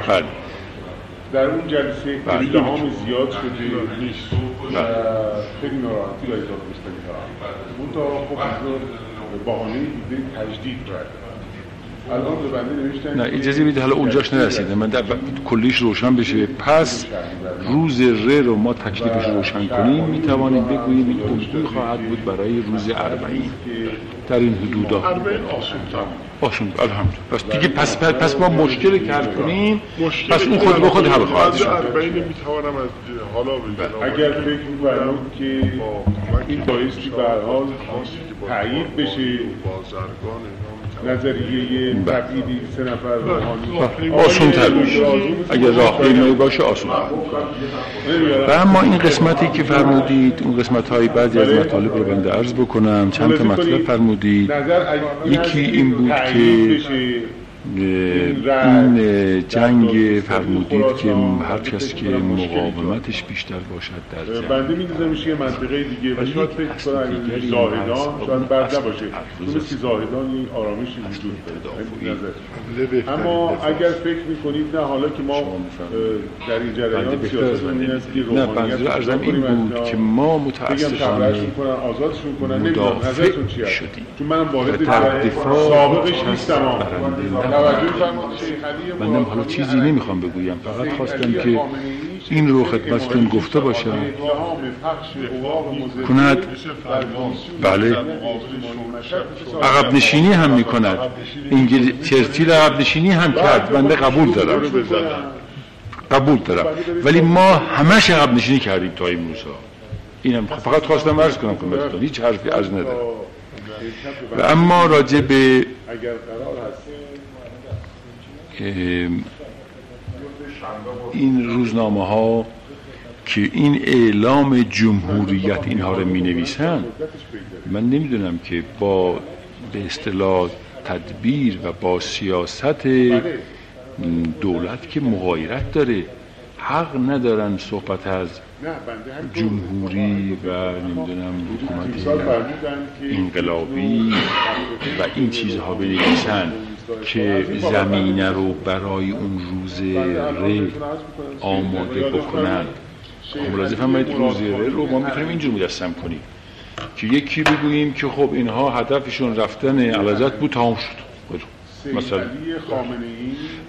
بله. در اون جلسه اتهام زیاد شده نیست و خیلی ناراحتی را ایجاد می‌کنه. منتها خب به بهانه ایده تجدید کرده. الان به بنده نوشتن نه اجازه بدید حالا اونجاش نرسیدم من کلیش روشن بشه. پس روز ر رو ما تکلیفش روشن کنیم میتوانیم بگوییم این الگویی خواهد بود برای روز اربعین در این حدودا آسون الحمدلله. پس دیگه پس ما مشکل کرد کنیم پس اون خود به خود حل خواهد شد. اربعین میتوانم از حالا اگر فکر می‌کنم که این باعث به هر حال تایید بشه بازرگان نظریه تبعیدی سه نفر روحانی آسون تر میشه اگر راه پیمایی باشه آسون تر. و اما این قسمتی که فرمودید اون قسمت های بعضی از مطالب رو بنده عرض بکنم. چند تا مطلب فرمودید، یکی این بود که این جنگ فرمودید که هر کس که مقاومتش بیشتر باشد در جنگ بنده می‌دونمش یه منطقه دیگه و شاید فکر کنم زاهدان شاید بد نباشه چون سی زاهدان این آرامشی وجود داره. اما اگر فکر می‌کنید نه حالا که ما در این جریان سیاستمندی است که روحانیت نه ارزم این بود که ما متأسفانه آزادشون کنن نمی‌دونم نظرتون چیه چون منم واحد سابقش نیستم. من حالا چیزی نمیخوام بگویم، فقط خواستم که این رو خدمتتون گفته باشم کند. بله عقب نشینی هم میکند. چرچیل عقب نشینی هم کرد. بنده قبول دارم ولی ما همش عقب نشینی کردیم تا این موسا. اینم فقط خواستم عرض کنم خدمتتون هیچ حرفی عرض ندارم. و اما راجع به این روزنامه ها که این اعلام جمهوریت اینها رو می نویسن، من نمیدونم که با به اصطلاح تدبیر و با سیاست دولت که مغایرت داره. حق ندارن صحبت از جمهوری و نمیدونم حکومت انقلابی و این چیزها بنویسن که زمینه رو برای اون روز ره آماده بکنن. ملاحظه فرمایید روز ره رو ما میتونیم اینجور مجسم کنیم که یکی بگوییم که خب اینها هدفشون رفتن علازت بود، تمام شد مثلا.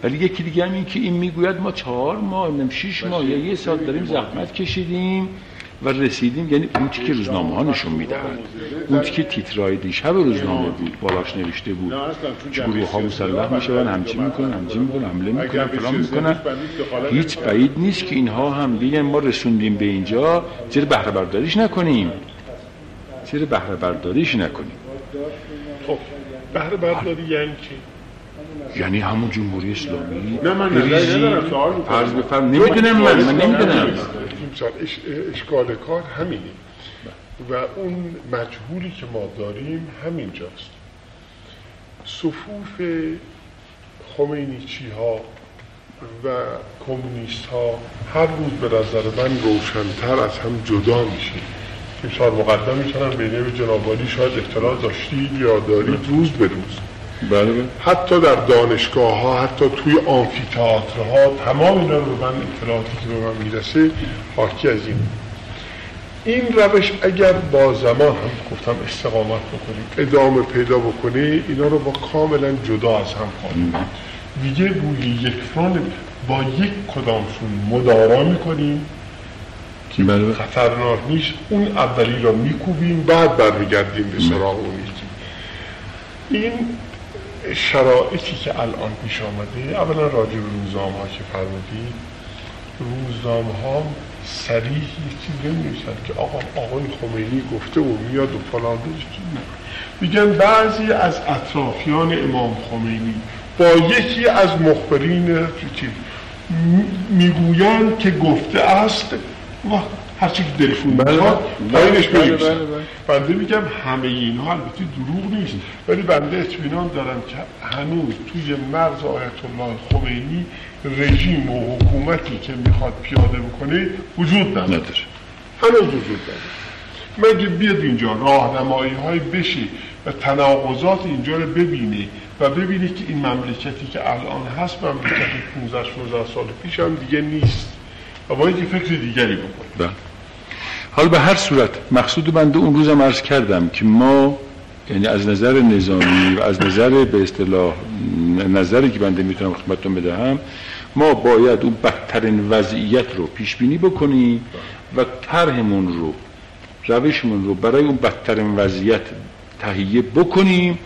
ولی یکی دیگه هم این که این میگوید ما 4 ماه 6 ماه یا 1 سال داریم زحمت کشیدیم و رسیدیم، یعنی اون چیزی که روزنامه ها نشون میدهند، اون چیزی که تیترهای دیشب روزنامه بود بالاش نوشته بود گروه ها مسلح میشوند، همچین میکنن حمله میکنن فلان میکنن، هیچ بعید نیست که اینها هم دیگه ما رسوندیم به اینجا، چرا بهره برداریش نکنیم، چرا بهره برداریش نکنیم. خب بهره برداری یعنی چی؟ یعنی همون جمهوری اسلامی. نه من ندارم سوال می‌کنم، نمی‌دونم، من نمی‌دونم. مثلا اشکال کار همینه و اون مجهولی که ما داریم همینجاست. صفوف خمینیچی ها و کمونیست ها هر روز به نظر من روشن‌تر از هم جدا میشه. امسال مقدم میشنم بینه به جنابالی شاید اختلاف داشتید یا دارید روز به روز. بله بله. حتی در دانشگاه ها، حتی توی آمفی‌تئاتر ها، تمام اینا رو من اطلاعاتی که به من میرسه حاکی از این روش اگر با زمان هم گفتم استقامت بکنیم، ادامه پیدا بکنه، اینا رو با کاملا جدا از هم خواهیم دیگه بوی یک فران با یک کدامشون مدارا میکنیم که خطرناک نیست، اون اولی را میکوبیم بعد برمیگردیم به سراغ اون یکی. این شرایطی که الان پیش آمده، اولا راجع به روزنامه ها که فرمودید، روزنامه ها صریح یه چیز نمی‌نویسن که آقای خمینی گفته و میاد و فلان میگن. بعضی از اطرافیان امام خمینی با یکی از مخبرین میگویند که گفته است و هرچی که دلشون میخواد پایینش بنویسن. بنده میگم همه اینها البته دروغ نیست، ولی بنده اطمینان دارم که هنوز توی مرز آیت الله خمینی رژیم و حکومتی که میخواد پیاده بکنه وجود نداره، هنوز وجود نداره. مگه بیاد اینجا راهنمایی های بشه و تناقضات اینجا رو ببینه و ببینه که این مملکتی که الان هست مملکت 15-16 سال پیش هم دیگه نیست و باید یه فکر دیگری بکنیم. حالا به هر صورت مقصود بنده اون روزم عرض کردم که ما یعنی از نظر نظامی و از نظر به اصطلاح نظری که بنده میتونم خدمتتون بدهم، ما باید اون بدترین وضعیت رو پیش بینی بکنیم و طرحمون رو، روشمون رو برای اون بدترین وضعیت تهیه بکنیم.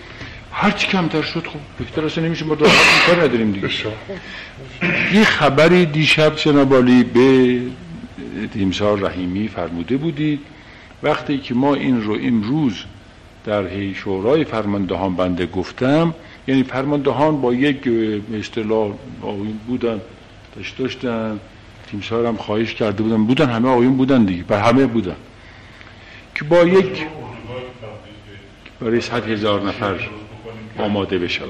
هرچی کمتر شد خب بهتر، اصلا نمیشه، ما راحت کار نداریم دیگه. یه خبری دیشب جناب عالی به تیمسار رحیمی فرموده بودید، وقتی که ما این رو امروز در شورای فرماندهان بنده گفتم، یعنی فرماندهان با یک اصطلاح آقایون بودن، داشتن تیمسار هم خواهش کرده بودن، همه آقایون بودن دیگه، بر همه بودن که با یک برای 100,000 نفر آماده بشوند.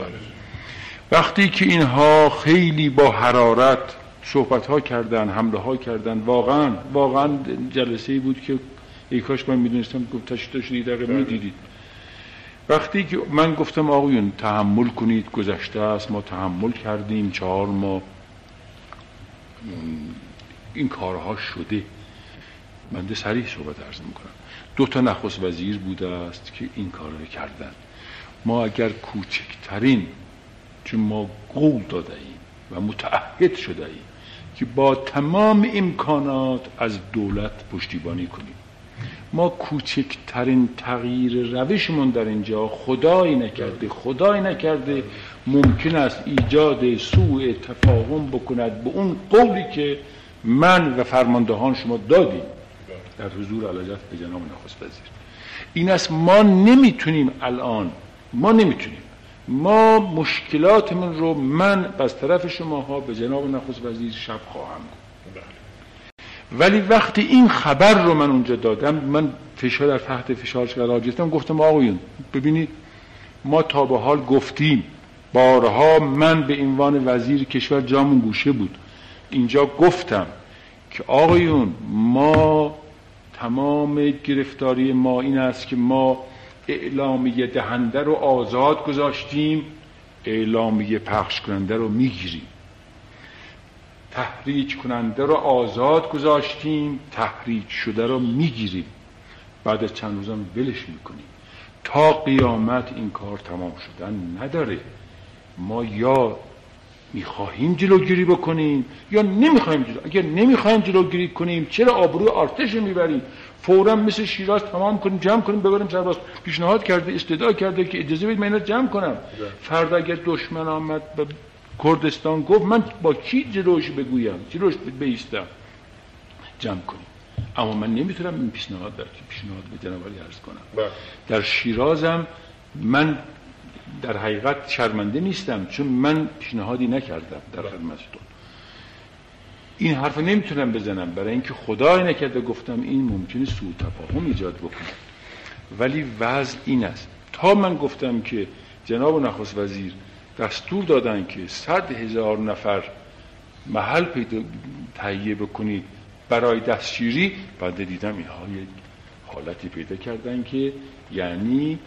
وقتی که اینها خیلی با حرارت صحبت‌ها کردن، حمله‌ها کردن، واقعاً جلسه‌ای بود که ای کاش من می‌دونستم. گفتم تشویش دیدید، می‌دیدید. وقتی که من گفتم آقایون تحمل کنید، گذشته است، ما تحمل کردیم 4 ماه، این کارها شده. من صریح صحبت عرض می‌کنم. 2 تا نخست وزیر بوده است که این کار رو کردن. ما اگر کوچکترین، چون ما قول داده ایم و متعهد شده ایم که با تمام امکانات از دولت پشتیبانی کنیم، ما کوچکترین تغییر روشمون در اینجا خدای نکرده ممکن است ایجاد سوء تفاهم بکند به اون قولی که من و فرماندهان شما دادیم در حضور علاجت به جناب نخست وزیر. این است ما نمیتونیم الان، ما مشکلاتمون رو من از طرف شماها به جناب نخست وزیر شب خواهم گفت ولی وقتی این خبر رو من اونجا دادم، من فشار در تحت فشار قرار گرفتم، گفتم آقایون ببینید ما تا به حال گفتیم بارها، من به عنوان وزیر کشور جامون گوشه بود اینجا گفتم که آقایون ما تمام گرفتاری ما این است که ما اعلامیه دهنده رو آزاد گذاشتیم، اعلامیه پخش کننده رو میگیریم، تحریک کننده رو آزاد گذاشتیم، تحریک شده رو میگیریم، بعد از چند روزم ولش میکنیم. تا قیامت این کار تمام شدن نداره. ما یا میخواهیم جلوگیری بکنیم یا نمیخواهیم جلوگیری. اگر نمیخواهیم جلوگیری کنیم چرا آبروی ارتش رو میبریم؟ فوراً مثل شیراز تمام کنیم، جمع کنیم، ببریم سرباز. پیشنهاد کرده، استدعا کرده که اجازه بدید من اینا جمع کنم. فردا اگر دشمن آمد به کردستان گفت من با کی جلوش بگویم، جلوش بیستم، جمع کنیم. اما من نمیتونم این پیشنهاد در پیشنهاد به جناب علی عرض کنم. در شیرازم من در حقیقت شرمنده نیستم، چون من پیشنهادی نکردم در خدمتتون. این حرفو نمیتونم بزنم برای اینکه خدای نکرده گفتم این ممکنه سوء تفاهم ایجاد بکنه، ولی وضع این است. تا من گفتم که جناب نخست وزیر دستور دادن که 100,000 نفر محل پیدا تهیه بکنید برای دستشیری، بعد دیدم اینها یک حالتی پیدا کردن که یعنی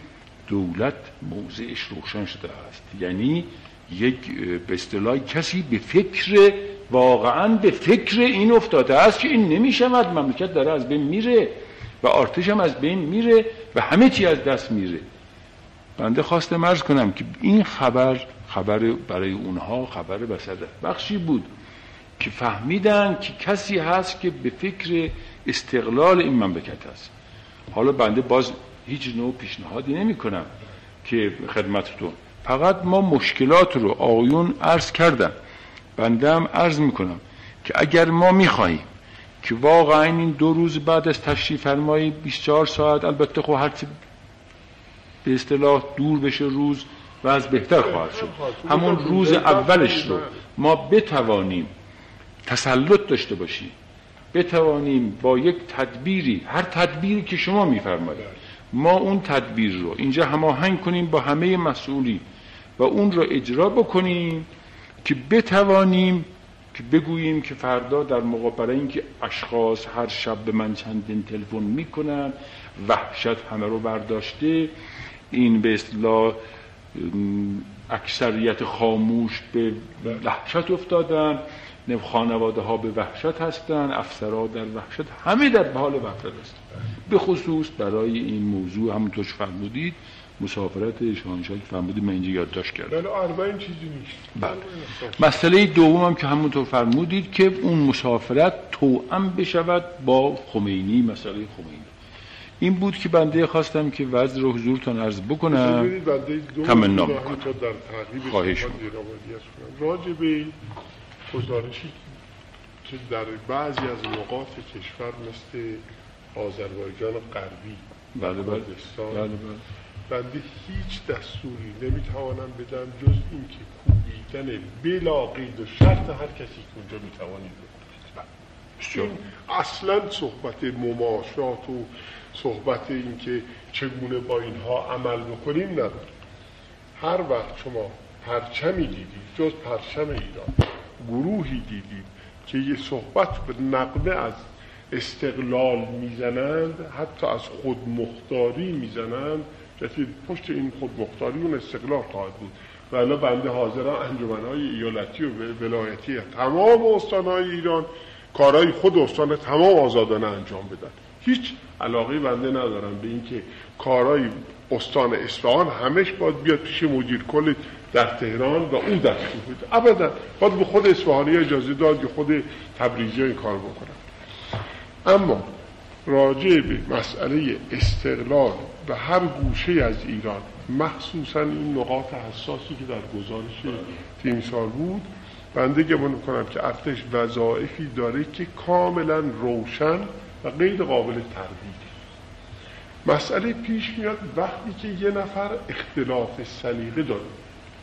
دولت موضعش روشن شده است، یعنی یک به اصطلاح کسی به فکر، واقعا به فکر این افتاده است که این نمیشود، مملکت داره از بین میره و ارتش هم از بین میره و همه چی از دست میره. بنده خواستم عرض کنم که این خبر برای اونها خبر بسدت بخشی بود که فهمیدن که کسی هست که به فکر استقلال این مملکت هست. حالا بنده باز هیچ نوع پیشنهادی نمی کنم که خدمتتون، فقط ما مشکلات رو آقایون عرض کردن. بنده هم عرض می کنم که اگر ما می خواهیم که واقعا این 2 روز بعد از تشریف فرمایی 24 ساعت، البته خب هرچی به اصطلاح دور بشه روز و از بهتر خواهد شد، همون روز اولش رو ما بتوانیم تسلط داشته باشیم، بتوانیم با یک تدبیری، هر تدبیری که شما میفرمایید، ما اون تدبیر رو اینجا هماهنگ کنیم با همه مسئولین و اون رو اجرا بکنیم که بتوانیم که بگوییم که فردا در مقابل اینکه اشخاص هر شب به من چندین تلفن میکنن، وحشت همه رو برداشته، این به اصطلاح اکثریت خاموش به وحشت افتادن، خانواده ها به وحشت هستن، افسرها در وحشت، همه در حال وحشت هستن، به خصوص برای این موضوع همونطور که فرمودید مسافرت شاهنشاهی که فرمودید، من اینجا یادداشت کردم. بله، این چیزی نیست. بله. مسئله دوم هم که همونطور فرمودید که اون مسافرت توأم بشود با خمینی، مسئله خمینی این بود که بنده خواستم که وضع رو حضورتان عرض بکنم، تمنا می‌کنم. خواهش می‌کنم. گزارشی که در بعضی از نقاط کشور مثل آذربایجان غربی، کردستان، بنده هیچ دستوری نمیتوانم بدم جز این که کوبیدن بلا قید و شرط هر کسی که اونجا میتوانید بکنید. اصلا صحبت مماشات و صحبت این که چگونه با اینها عمل بکنیم نداره. هر وقت شما پرچمی دیدید جز پرچم ایران، گروهی دیدید که یه صحبت به نقمه از استقلال میزنند، حتی از خودمختاری میزنند، جدید پشت این خودمختاری اون استقلال خواهد بود. و الان بنده حاضران انجمنهای ایالتی و ولایتی تمام استانهای ایران کارهای خود استان تمام آزادانه انجام بدن. هیچ علاقه بنده ندارم به اینکه کارهای استان اصفهان همش باید بیاد پیش مدیر کل در تهران و اون دستور بده. ابدا باید به خود اصفهانی اجازه داد که خود تبریزی این کار بکنن. اما راجع به مسئله استقلال و هر گوشه از ایران، مخصوصا این نقاط حساسی که در گزارش تیمسار بود، بنده گمان می‌کنم که ارتش وظایفی داره که کاملا روشن و غیر قابل تردیده. مسئله پیش میاد وقتی که یه نفر اختلاف سلیقه داره،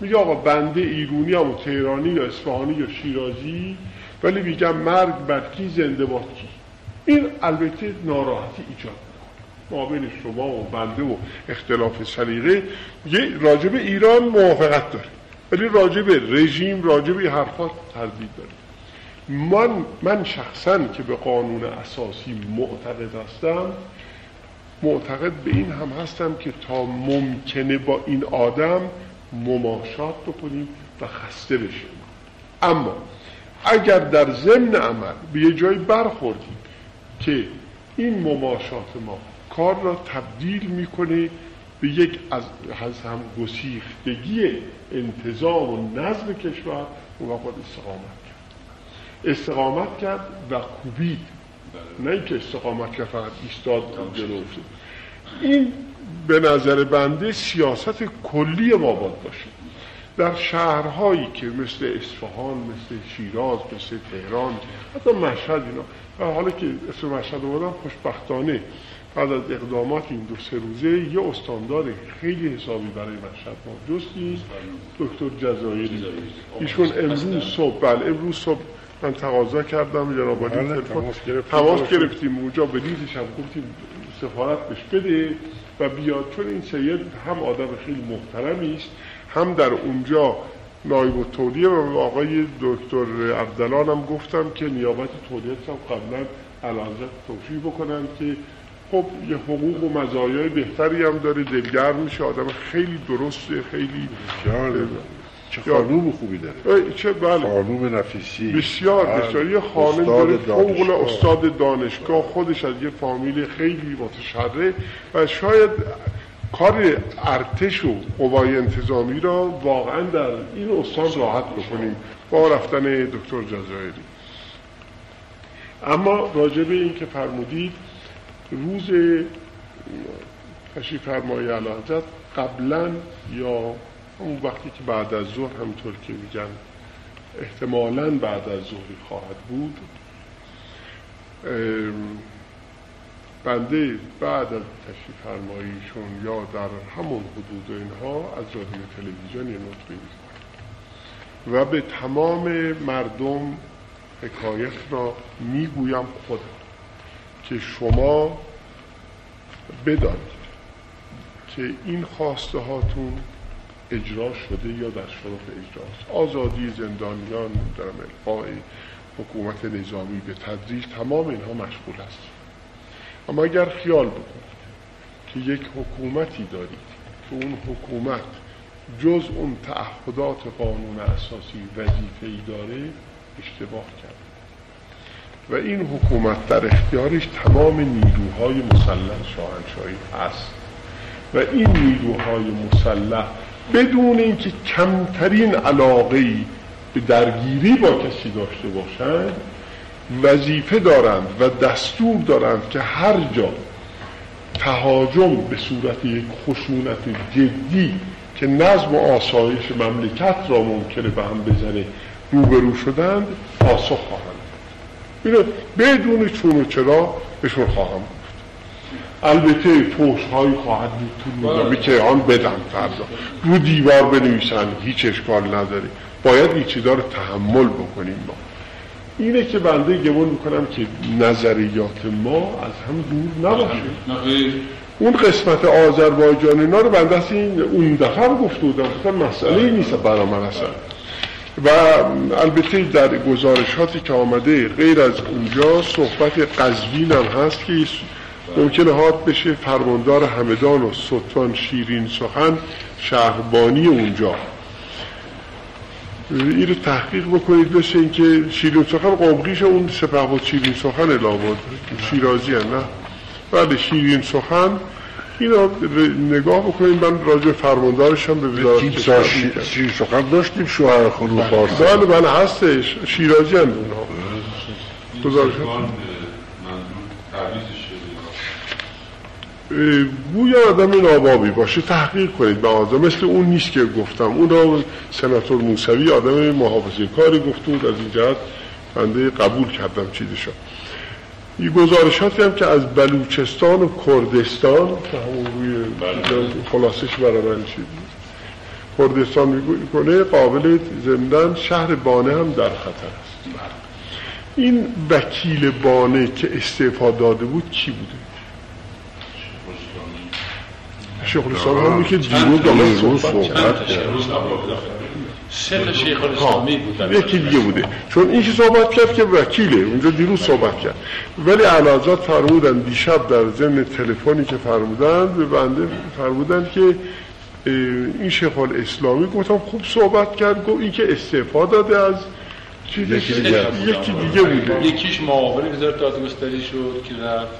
میگه آقا بنده ایرونی هم و تهرانی یا اصفهانی یا شیرازی، ولی میگم مرگ بر کی زنده باد کی. این البته ناراحتی ایجاد میکنه مابین شما و بنده و اختلاف سلیقه. یه راجب ایران موافقت داره ولی راجب رژیم، راجب این حرفات تردید داره. من شخصا که به قانون اساسی معتقد هستم، معتقد به این هم هستم که تا ممکنه با این آدم مماشات بکنیم و خسته بشیم، اما اگر در ضمن عمل به یه جایی برخوردیم که این مماشات ما کار را تبدیل میکنه به یک از هم گسیختگی انتظام و نظم کشور، اون وقت استقامت کرد و کوبید، نه اینکه استقامت کرد فقط ایستاد جلو. این به نظر بنده سیاست کلی ما باید باشه. در شهرهایی که مثل اصفهان، مثل شیراز، مثل تهران، حتی مشهد، اینا حالا که اسم مشهد آوردم، خوشبختانه بعد از اقدامات این دو سه روزه یه استاندار خیلی حسابی برای مشهد موجود است. دکتر جزایری ایشون امروز صبح من تقاضا کردم، جناب عالی تماس گرفتیم اونجا به لیزش هم گفتیم سفارت بهش بده و بیاد، چون این سید هم آدم خیلی محترمی است، هم در اونجا نایب التولیه و آقای دکتر عبدالان هم گفتم که نیابت تولیه هم قبلا علازت توفیه بکنم که خب یه حقوق و مزایای بهتری هم داره، دلگرم میشه، آدم خیلی درسته، خیلی چه خانوم خوبی داره، چه خانوم نفیسی، بسیار یه خانم داره، فوق‌العاده استاد دانشگاه، خودش از یه فامیل خیلی متشرع و شاید کار ارتش و قوای انتظامی را واقعا در این استان راحت بکنیم با رفتن دکتر جزایری. اما راجع به این که فرمودید روز تشریف فرمای اعلیحضرت قبلا یا اون وقتی که بعد از ظهر، همونطور که میگن احتمالاً بعد از ظهری خواهد بود، بنده بعد از تشریف فرماییشون یا در همون حدود اینها از رادیو تلویزیون یه نطقی میگویم و به تمام مردم حکایت را میگویم خودم که شما بدانید که این خواسته هاتون اجرا شده یا در شرف اجراست. آزادی زندانیان، در القاء حکومت نظامی به تدریج، تمام اینها مشغول است. اما اگر خیال بکنید که یک حکومتی دارید که اون حکومت جز اون تعهدات قانون اساسی وظیفه‌ای داره، اشتباه کرد و این حکومت در اختیارش تمام نیروهای مسلح شاهنشاهی است و این نیروهای مسلح بدون اینکه کمترین علاقه‌ای به درگیری با کسی داشته باشند، وظیفه دارند و دستور دارند که هر جا تهاجم به صورت یک خشونت جدی که نظم و آسایش مملکت را ممکنه به هم بزنه روبرو شدند، پاسخ خواهند داد. بدون چون و چرا بهشون خواهم. البته فحش‌هایی خواهد بود تو نظامی که آن بدن فردا رو دیوار بنویسن، هیچ اشکال نداره، باید این چیزا رو تحمل بکنیم. ما اینه که بنده گمان میکنم که نظریات ما از هم دور نباشه. اون قسمت آذربایجان اینا رو بنده این اون دفعه گفته بودم، اصلا مسئله نیست برای من اصلا. و البته در گزارشاتی که آمده غیر از اونجا صحبت قزوین هم هست که ممکنه هات بشه فرماندار همدان و سلطان شیرین سخن شهربانی اونجا، این رو تحقیق بکنید بشه این که شیرین سخن قمقیش اون سپهبد شیرین سخن الهاباد شیرازی هم نه بله شیرین سخن، این رو نگاه بکنید. من راجع فرماندارش هم به وزارت شیرین سخن داشتیم، شوهر خانم فارسی بله هستش، شیرازی هم اونها گزارش گویا آدم نابابی باشه، تحقیق کنید به آدم، مثل اون نیست که گفتم. اون سناتور موسوی آدم محافظه کاری گفته بود، از این جهت بنده قبول کردم چیزشا. یه گزارشاتی هم که از بلوچستان و کردستان که همون روی خلاصش برامن چیز کردستان میکنه، قابل زمدن شهر بانه هم در خطر است. این وکیل بانه که استعفا داده بود کی بوده؟ شیخ الاسلامی که دیروز دامن صحبت کرد سه شیخ الاسلامی بودن، یکی دیگه بوده، چون این که صحبت کرد که وکیله اونجا دیروز صحبت کرد، ولی اعلیحضرت فرمودن دیشب در ضمن تلفنی که فرمودن به بنده فرمودن که این شیخ الاسلامی گفتم خوب صحبت کرد، گفت این که استعفا داده از یکی دیگه بوده. یکیش معاون وزارت دادگستری شد که رفت،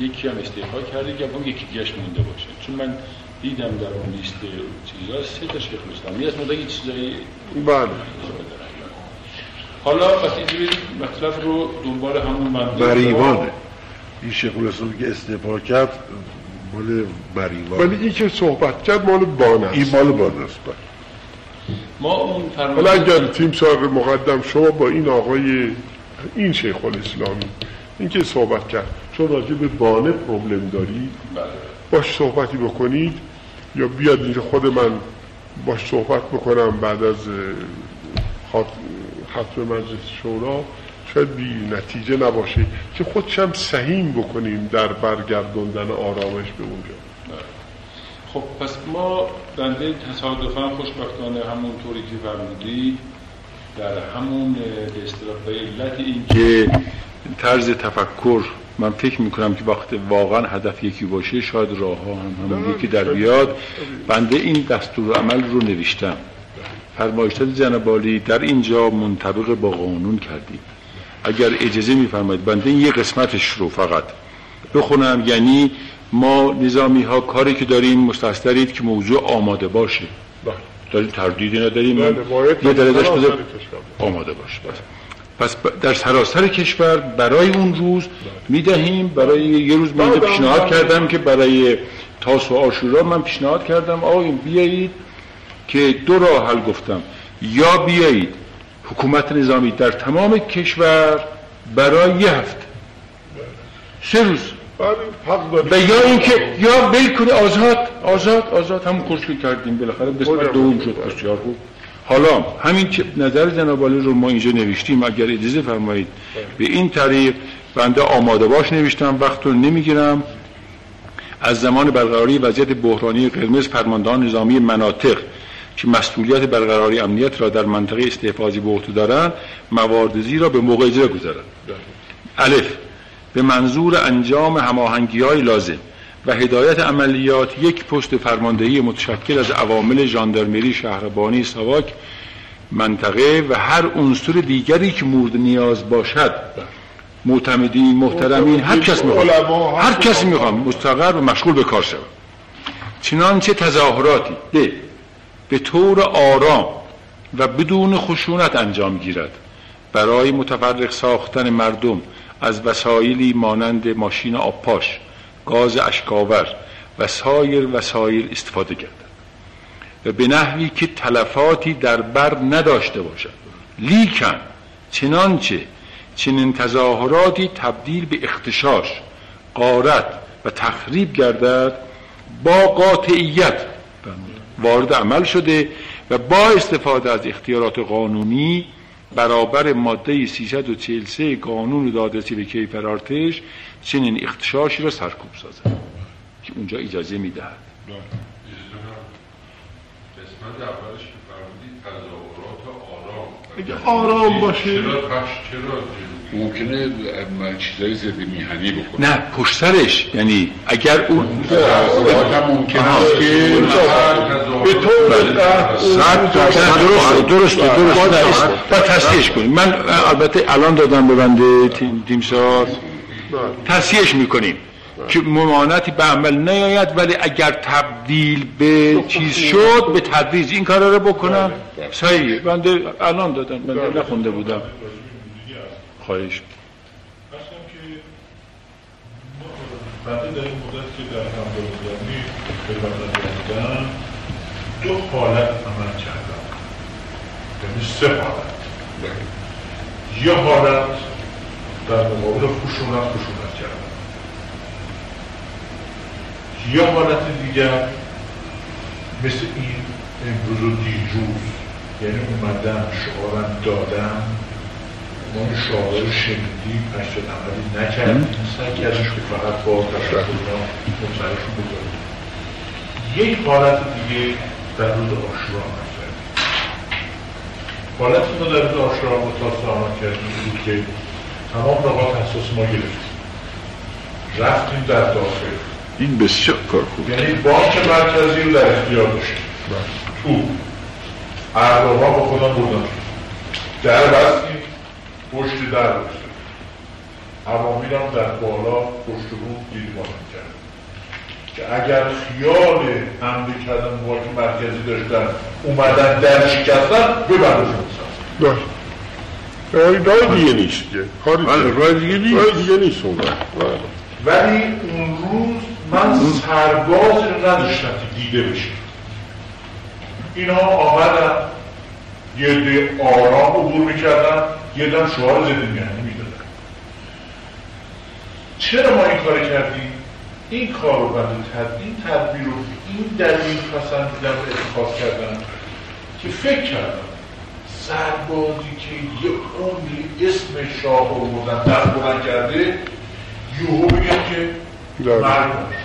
یکی هم استعفا کرده که اون یکی دیگه‌اش مونده باشه، چون من دیدم در اون لیست چیزا سه تا شیخ الاسلامی هست مونده چیزایی. بله حالا پس اینجوری مطلب رو دنبال همون منظور بریوانه، این شیخ الاسلامی که استعفا کرد مال بریوان، ولی این که صحبت کرد مال بانه، این مال بانه است. ما اون حالا اگر تیم صاحب مقدم شما با این آقای این شیخ الاسلامی این که صحبت کرد، چون راجع به بانه پروبلم دارید باش صحبتی بکنید، یا بیاد اینجا خود من باش صحبت بکنم بعد از ختم مجلس شورا، شاید بی نتیجه نباشه که خودشم سهیم بکنیم در برگردوندن آرامش به اونجا. خب پس ما بنده تصادفاً خوشبختانه همونطوری که فرمودید در همون به علت این که طرز تفکر من فکر میکنم که وقت واقعا هدف یکی باشه شاید راه ها هم همون یکی در بیاد. بنده این دستور عمل رو نوشتم، فرمایشات جناب عالی در اینجا منطبق با قانون کردیم. اگر اجازه میفرمایید بنده این یه قسمتش رو فقط بخونم، یعنی ما نظامی ها کاری که داریم مستحضرید که موضوع آماده باشه، داریم تردیدی نداریم، یه درجهش بذار آماده باشه. پس در سراسر کشور برای اون روز میدهیم. برای یه روز من پیشنهاد کردم که برای تاس و عاشورا من پیشنهاد کردم آقایون بیایید که دو راه حل گفتم، یا بیایید حکومت نظامی در تمام کشور برای یه هفته سه روز و یا اینکه یا بیل کنه آزاد همون کشتی کردیم، بالاخره بسیار دوم شد. بسیار خوب، حالا همین که نظر جناب عالی رو ما اینجا نوشتیم اگر اجازه فرمایید به این طریق بنده آماده باش نوشتم. وقت رو نمیگیرم. از زمان برقراری وضعیت بحرانی قرمز فرماندهان نظامی مناطق که مسئولیت برقراری امنیت را در منطقه استحفاظی به عهده دارند مواردزی را به موقع اجرا گذارند. الف، به منظور انجام هماهنگی‌های لازم و هدایت عملیات یک پست فرماندهی متشکل از عوامل ژاندارمری، شهربانی، ساواک منطقه و هر عنصر دیگری که مورد نیاز باشد، معتمدین، محترمین، هر کس میخوام، هر کسی میخوام مستقر و مشغول به کار شود. چنانچه تظاهراتی به طور آرام و بدون خشونت انجام گیرد برای متفرق ساختن مردم از وسایلی مانند ماشین آبپاش، گاز اشکاور و سایر وسایل استفاده کردند و به نحوی که تلفاتی در بر نداشته باشد. لیکن چنانچه چنین تظاهراتی تبدیل به اختشاش، غارت و تخریب گردد با قاطعیت وارد عمل شده و با استفاده از اختیارات قانونی برابر ماده 343 قانون دادرسی به کیفر ارتش چنین اختشاشی را سرکوب سازد که اونجا اجازه میدهد. قسمت اولش که فرمودید تظاهرات آرام باشه، چرا ممکنه چیزایی زده میهنی بکنه؟ نه پشت سرش، یعنی اگر اون ممکنه که به طور درست و تصحیحش کنیم. من البته الان دادم به بنده تیمسار تصحیحش میکنیم که ممانعتی به عمل نیاید، ولی اگر تبدیل به چیز شد به تدریج این کارا رو بکنم. صحیح بنده الان دادم، بنده نخونده بودم. خواهش باشم که بعد در این مدت که در همدارگردی به بردن بودم دو حالت عمل کردم، یعنی سه حالت. یه حالت در مقابل خشونت کردم، یه حالت دیگر مثل این امروز و دیروز، یعنی اومدم شعارم دادم ما این شاعر شنیدیم، پشت عملی نکردیم، سنگی ازش که فقط با تشکرنا مطمئنشون بذاریم. یک حالت دیگه در روز آشورا آمد کردیم. حالتی ما در روز آشورا آمد کردیم بود که تمام نقاط حساس ما گرفتیم، رفتیم در داخل. این بسیار کار خوب، یعنی بانک مرکزی رو در اختیار داشتیم، تو اردام ها با خودم بردن در بستیم، پشت در بستیم، عوامین هم در بالا پشت رو دیدبان میکرد که اگر خیال حمله کردن بانک مرکزی داشتن اومدن در شکستن ببرد شدن رای دیگه نیست، رای دیگه نیست ولی اون روز من سرباز نداشتم که دیده بشه. اینا آمدن یه ده آرام عبور میکردن، یه ده هم شعار زندگیانی میدادن. چرا ما این کار کردیم؟ این کار رو بنده تدبیر رو این دلیل پسندیدن و اتخاذ کردن که فکر کردم سربازی که یه عمری اسم شاه رو بودن در بلند کرده یهو بگن که مرد باشه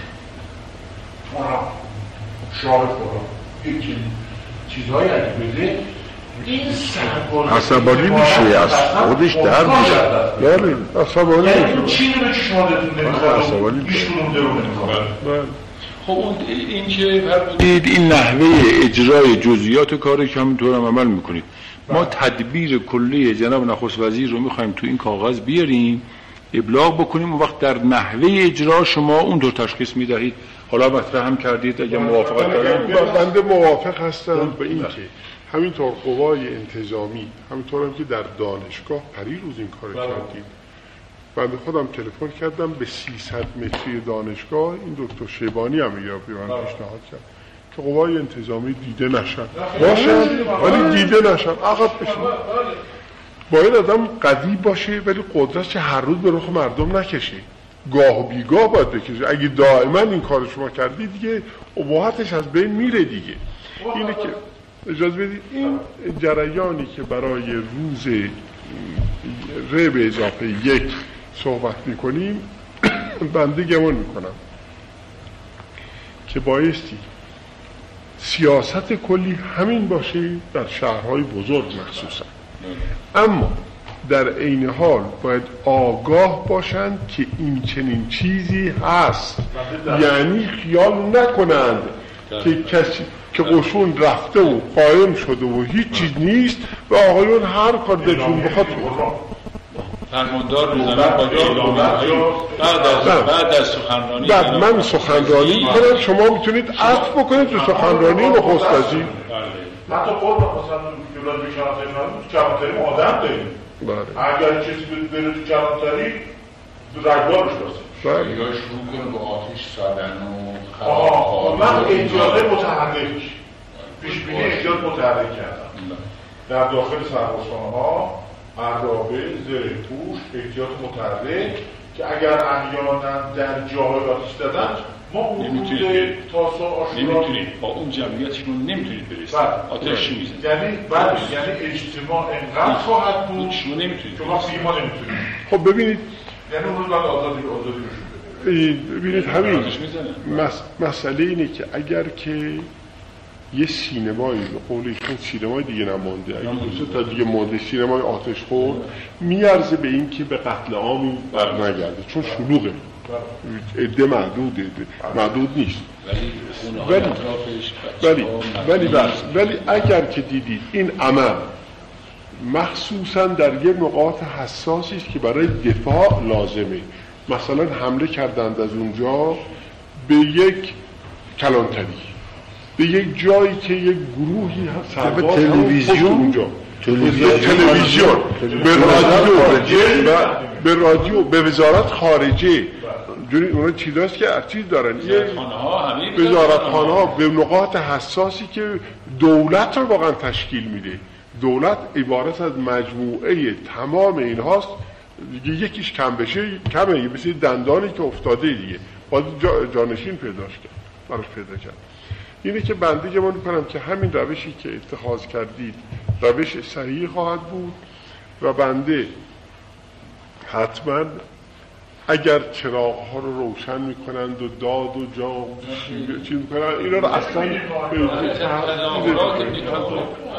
تورا شاه خورا یکی چیزهایی اگه بده این عصبانی میشه، از خودش در میره، عصبانی میشه، یعنی چی رو به چشمادتون نمیخواد، بیش مونده رو نمیخواد. خب این که دید این نحوه اجرای جزئیات کارش همینطور هم عمل میکنید. ما تدبیر کلی جناب نخست وزیر رو میخوایم تو این کاغذ بیاریم، ابلاغ بکنیم و وقت در نحوه اجرا شما اون دو تشخیص میدهید. حالا مطرح هم کردید اگه موافقت دارم. بنده موافق هستم به این که همینطور قوای انتظامی، همینطور هم که در دانشگاه پریروز این کار کردید. بنده خودم تلفن کردم به 300 متری دانشگاه، این دکتر شیبانی هم میگه به من پیشنهاد کرد که قوای انتظامی دیده نشن، باشن ولی دیده نشن، عقب بشن. باید آدم قدی باشه ولی قدرت چه هر روز به رخ مردم نکشه، گاه و بیگاه باید بکشه. اگه دائما این کار شما کردی دیگه ابهاتش از بین میره دیگه. اینه که اجازه بدید این جریانی که برای روز ر به اضافه یک صحبت میکنیم، بنده گمان میکنم که بایستی سیاست کلی همین باشه در شهرهای بزرگ مخصوصا، اما در عین حال باید آگاه باشند که این چنین چیزی هست. یعنی خیال نکنند که کسی که قشون رفته و قائم شده و هیچ چیز نیست و آقایون هر کار دلشون بخواد فرماندار روزنامه با بعد از سخنرانی من سخنرانی میکنم، شما میتونید عطف بکنید به سخنرانی نخست وزیر. حتی خود مثلا جولاد به کلانتری ما آدم داریم، اگر کسی بره تو کلانتری تو رگبارش باسه نگاه شروع کنه به آتش زدن و خراب. من احتیاط متحرک پیشبینی احتیاط متحرک کردم در داخل سربازخانه ها، عرابه، زره‌پوش، احتیاط متحرک که اگر احیانا در جاهای آتش زدن ما نمیتونید با اون جمعیتشون نمیتونید برسید، آتش میزنید. یعنی بعد یعنی اجتماع انقدر خواهد بود شما نمیتونید، شما سیما نمیتونید. خب ببینید یعنی اون رو بعد آزادی بشون ببینید همین مسئله اینه که اگر که یه سینمایی به قول ایشون سینمای دیگه نمانده، اگه دوست تا دیگه مانده سینمای آتش خورد میارزه به این که به قتل عامی برنگرده، چون شلوغه، عده معدود نیست. ولی اگر که دیدید این عمل مخصوصا در یه نقاط حساسی است که برای دفاع لازمه، مثلا حمله کردند از اونجا به یک کلانتری، به یک جایی که یک گروهی سرباز تلویزیون به رادیو به وزارت خارجه جوری اونا چیزاست که چیز دارن، وزارتخانه ها به نقاط حساسی که دولت رو واقعا تشکیل میده. دولت عبارت از مجموعه تمام این هاست دیگه، یکیش کم بشه کمه، یه بسید دندانی که افتاده دیگه باید جانشین پیدا کرد. اینه که بنده گمان میکنم که همین روشی که اتخاذ کردید روش صحیح خواهد بود و بنده حتما اگر چراغ ها رو روشن میکنند و داد و جام چی میکنند اینا رو اصلا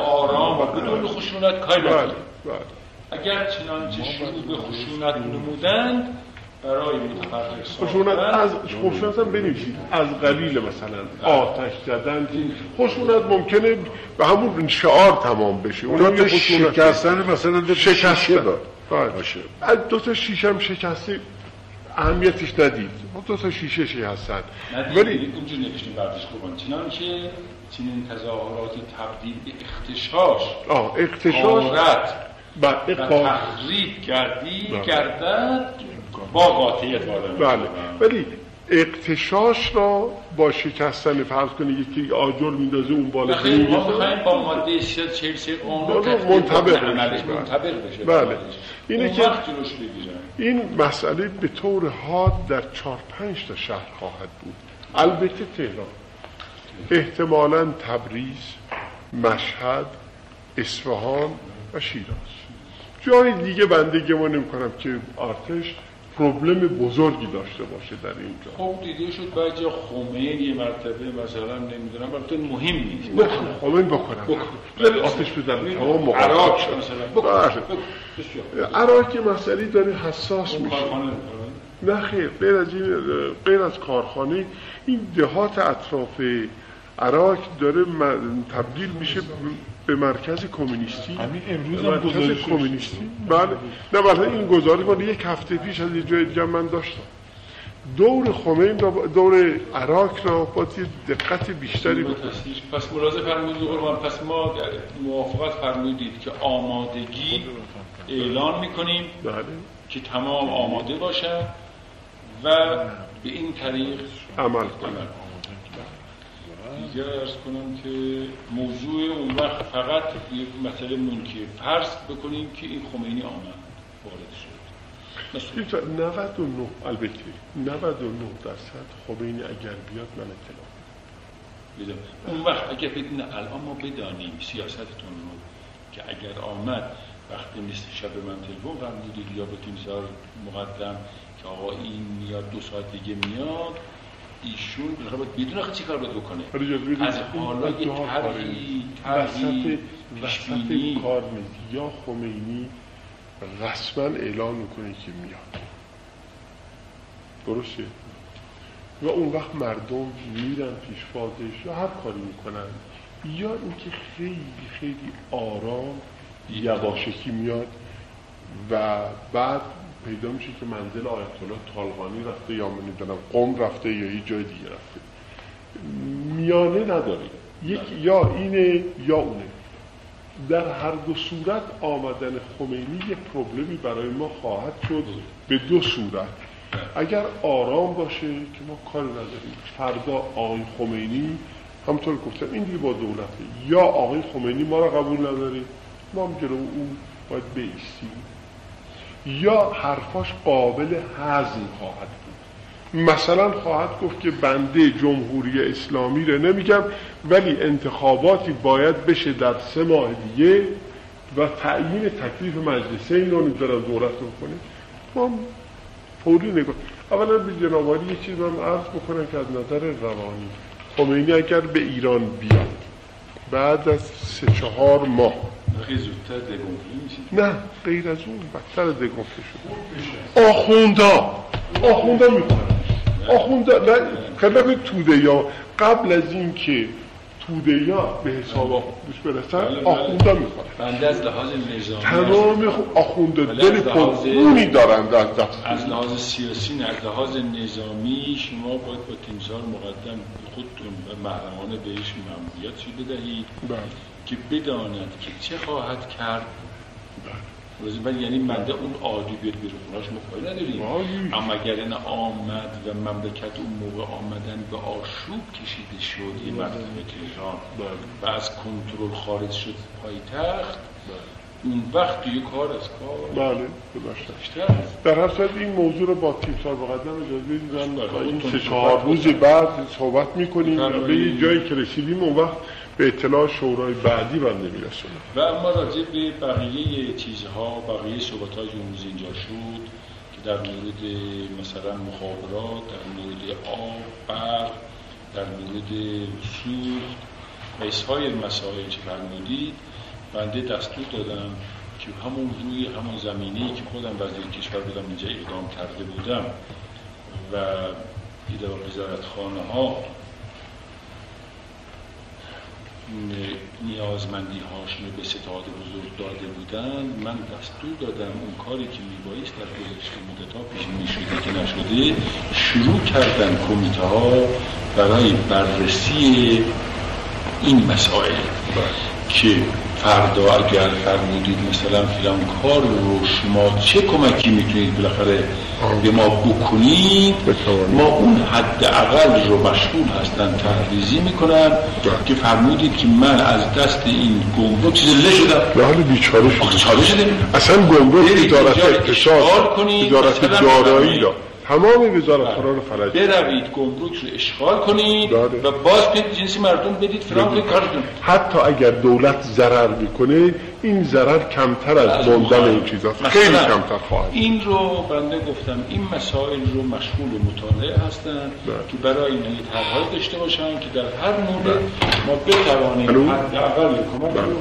آرام و بدون خشونت کاری ندارد. اگر چنانچه شروع به خشونت نمودند برای متفرق ساختن خشونت از خشونت هم بنویسید از قلیل مثلا آتش زدن. خشونت ممکنه به همون شعار تمام بشه، اونها یه شکستن مثلا دو شیشه باشه، دو تا شیشه هم شکسته اهمیتش ندید، دو تا شیشه شی هستن ولی اونجور نوشتیم بعدش قربان چنان که چنین تظاهراتی تبدیل به اختشاش غارت و تخریب گردد با قاطعیت وارد. بله ولی اغتشاش را با شکستن فرض کنید یکی آجر میندازه اون بالا خیلی ما می‌خوایم با ماده 43 قانون منطبق بشه. بله اینه که این مسئله به طور حاد در 4-5 تا شهر خواهد بود، البته تهران، احتمالاً تبریز، مشهد، اصفهان و شیراز. جای دیگه بنده گمان نمی‌کنم که ارتش پروبلم بزرگی داشته باشه در اینجا. خب دیده شد بعد جا خمین یه مرتبه مثلا نمیدونم برای مهم نیست بکنم خمین بکنم آتش بزنم تمام عراق مثلا عراق که مسئله داره حساس میشه. نه خیر، غیر از کارخانه این دهات اطراف عراق داره تبدیل میشه به مرکز کمونیستی. همین امروز هم گزارش کمونیستی. بله نه بله این گزارش مال یک هفته پیش از یه جای دیگه من داشتم. دور خمین دور عراق را با دقت بیشتری بود. پس ملاحظه فرمودید قربان، پس ما موافقت فرمودید که آمادگی اعلان میکنیم که تمام آماده باشه و به این طریق عمل کنیم. دیگر ارز کنم که موضوع اون وقت فقط یک مسئله منکیه. فرض بکنیم که این خمینی آمد وارد شد 99 البته 99% خمینی اگر بیاد من اطلاع بدم. اون وقت اگر بدین الان ما بدانیم سیاستتون رو که اگر آمد وقتی نصف شب من تلفن فرمودید یا به تیم سر مقدم که آقا این میاد 2 ساعت دیگه میاد ایشون بدون آخه چی کار باید بکنه؟ از حالای طبعی وسط کار میدی یا خمینی رسما اعلام میکنه که میاد درسته و اون وقت مردم میرن پیش فازش یا هر کاری میکنن یا اینکه خیلی خیلی آرام یواشکی میاد و بعد پیدا میشه که منزل آیت الله طالقانی رفته یا نمیدونم قم رفته یا یه جای دیگه رفته. میانه نداره، یک یا اینه یا اونه. در هر دو صورت آمدن خمینی یه پروبلمی برای ما خواهد شد به دو صورت. اگر آرام باشه که ما کاری نداریم، فردا آقای خمینی همونطور گفتم این دیگه با دولته، یا آقای خمینی ما را قبول نداره ما هم جلو اون باید بایستیم، یا حرفاش قابل هضم خواهد بود. مثلا خواهد گفت که بنده جمهوری اسلامی رو نمیگم ولی انتخاباتی باید بشه در 3 ماه دیگه و تعیین تکلیف مجلسین رو میذاره دولت بکنه. ما فوری نگاه اولا به جناب عالی یه چیز من عرض بکنم که از نظر روانی خمینی اگر به ایران بیاد بعد از 3-4 ماه خیلی زودتر دگمفلی میشید؟ نه غیر از اون بدتر دگمفلی شد. آخونده میکنه خیلی توده یا قبل از این که توده یا به حساب آخوندش برسن آخونده میکنه. بنده از لحاظ نظامی تمام آخونده دل پرخونی دارند از دست از لحاظ سیاسی نه، از لحاظ نظامی شما باید با تیمسار مقدم خودتون و محرمانه بهش ممنوعیت شده بدهید که بداند که چه خواهد کرد. بله یعنی بنده اون عادی بیاد بیرون خونهاش مخواهی نداریم، اما اگر این آمد و مملکت اون موقع آمدن به آشوب کشیده شد یه مرتبه تهران و از کنترل خارج شد پایتخت اون وقت یه کار از کار. بله بباشتر در هر صورت این موضوع رو با تیمسار بقدم اجازه دیدن این 3-4 روز بعد صحبت میکنیم به یه جایی که رسیدیم اون وقت به اطلاع شورای بعدی بنده میرسونه و اما راجع به بقیه چیزها بقیه صحبت‌های که اونجا شد در مورد مثلا مخابرات، در مورد آب، برق، در مورد سوخت و اصحای مسائل که فرمودید، بنده دستور دادم که همون روی همون زمینه‌ای که خودم وزیر کشور بودم اینجا اقدام کرده بودم و ایدار وزارتخانه ها نیازمندی هاشون به ستاد بزرگ داده بودن، من دستور دادم اون کاری که میبایست در گذشته مدت‌ها پیش میشده که نشده، شروع کردن کمیته ها برای بررسی این مسائل که فردا اگر فرمودید مثلا فیلان کار رو شما چه کمکی میتونید بالاخره به ما بکنید، ما اون حد اقل رو مشغول هستن تحریزی میکنن که فرمودید که من از دست این گمرک چیز له شدم، به حال بیچاره شده. اصلا گمرک ادارت اقتصاد، ادارت دارایی را، تمام وزارت‌ها رو فلج بروید، گمرک رو اشغال کنید و باز به جنسی مردم بدید، فرانک کارتون. حتی اگر دولت ضرر میکنه، این ضرر کمتر از بودن این چیزاست، خیلی کمتر خواهد. این رو بنده گفتم این مسائل رو مشغول مطالعه هستن که برای این طرح‌ها داشته باشن که در هر مورد ما بتوانیم حداقل کمک کنیم.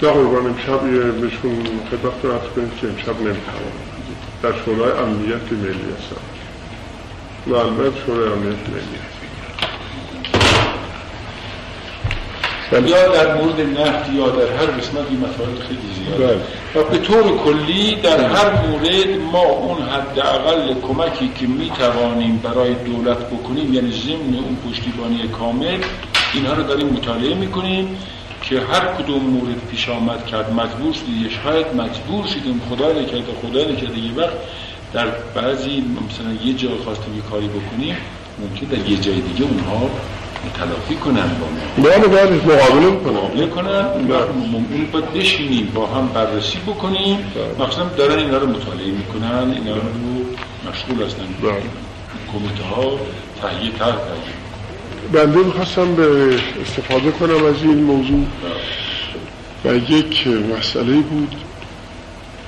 در قربان امشب بهشون خدمت رو عرض کنید که امشب نمیتوانم در شورای امنیت ملی هستم و البته شورای امنیت ملی هستم یا در مورد نفت یا در هر قسمتی مسائل خیلی زیاده و به طور کلی در هر مورد ما اون حداقل کمکی که میتوانیم برای دولت بکنیم، یعنی ضمن اون پشتیبانی کامل، اینها رو داریم مطالعه میکنیم که هر کدوم مورد پیش آمد کرد مجبور شدید، شاید مجبور شدیم، خدا نکرده یه وقت در بعضی مثلا یه جا خواستیم یه کاری بکنیم، ممکن در یه جای دیگه اونها تلافی کنن با ما، باید مقابله کنن، ممکن باید بشینیم با هم بررسی بکنیم، مخصوصا دارن اینا رو مطالعه میکنن، اینا رو مشغول هستن کمیته ها تهیه. بنده میخواستم به استفاده کنم از این موضوع و یک مسئله بود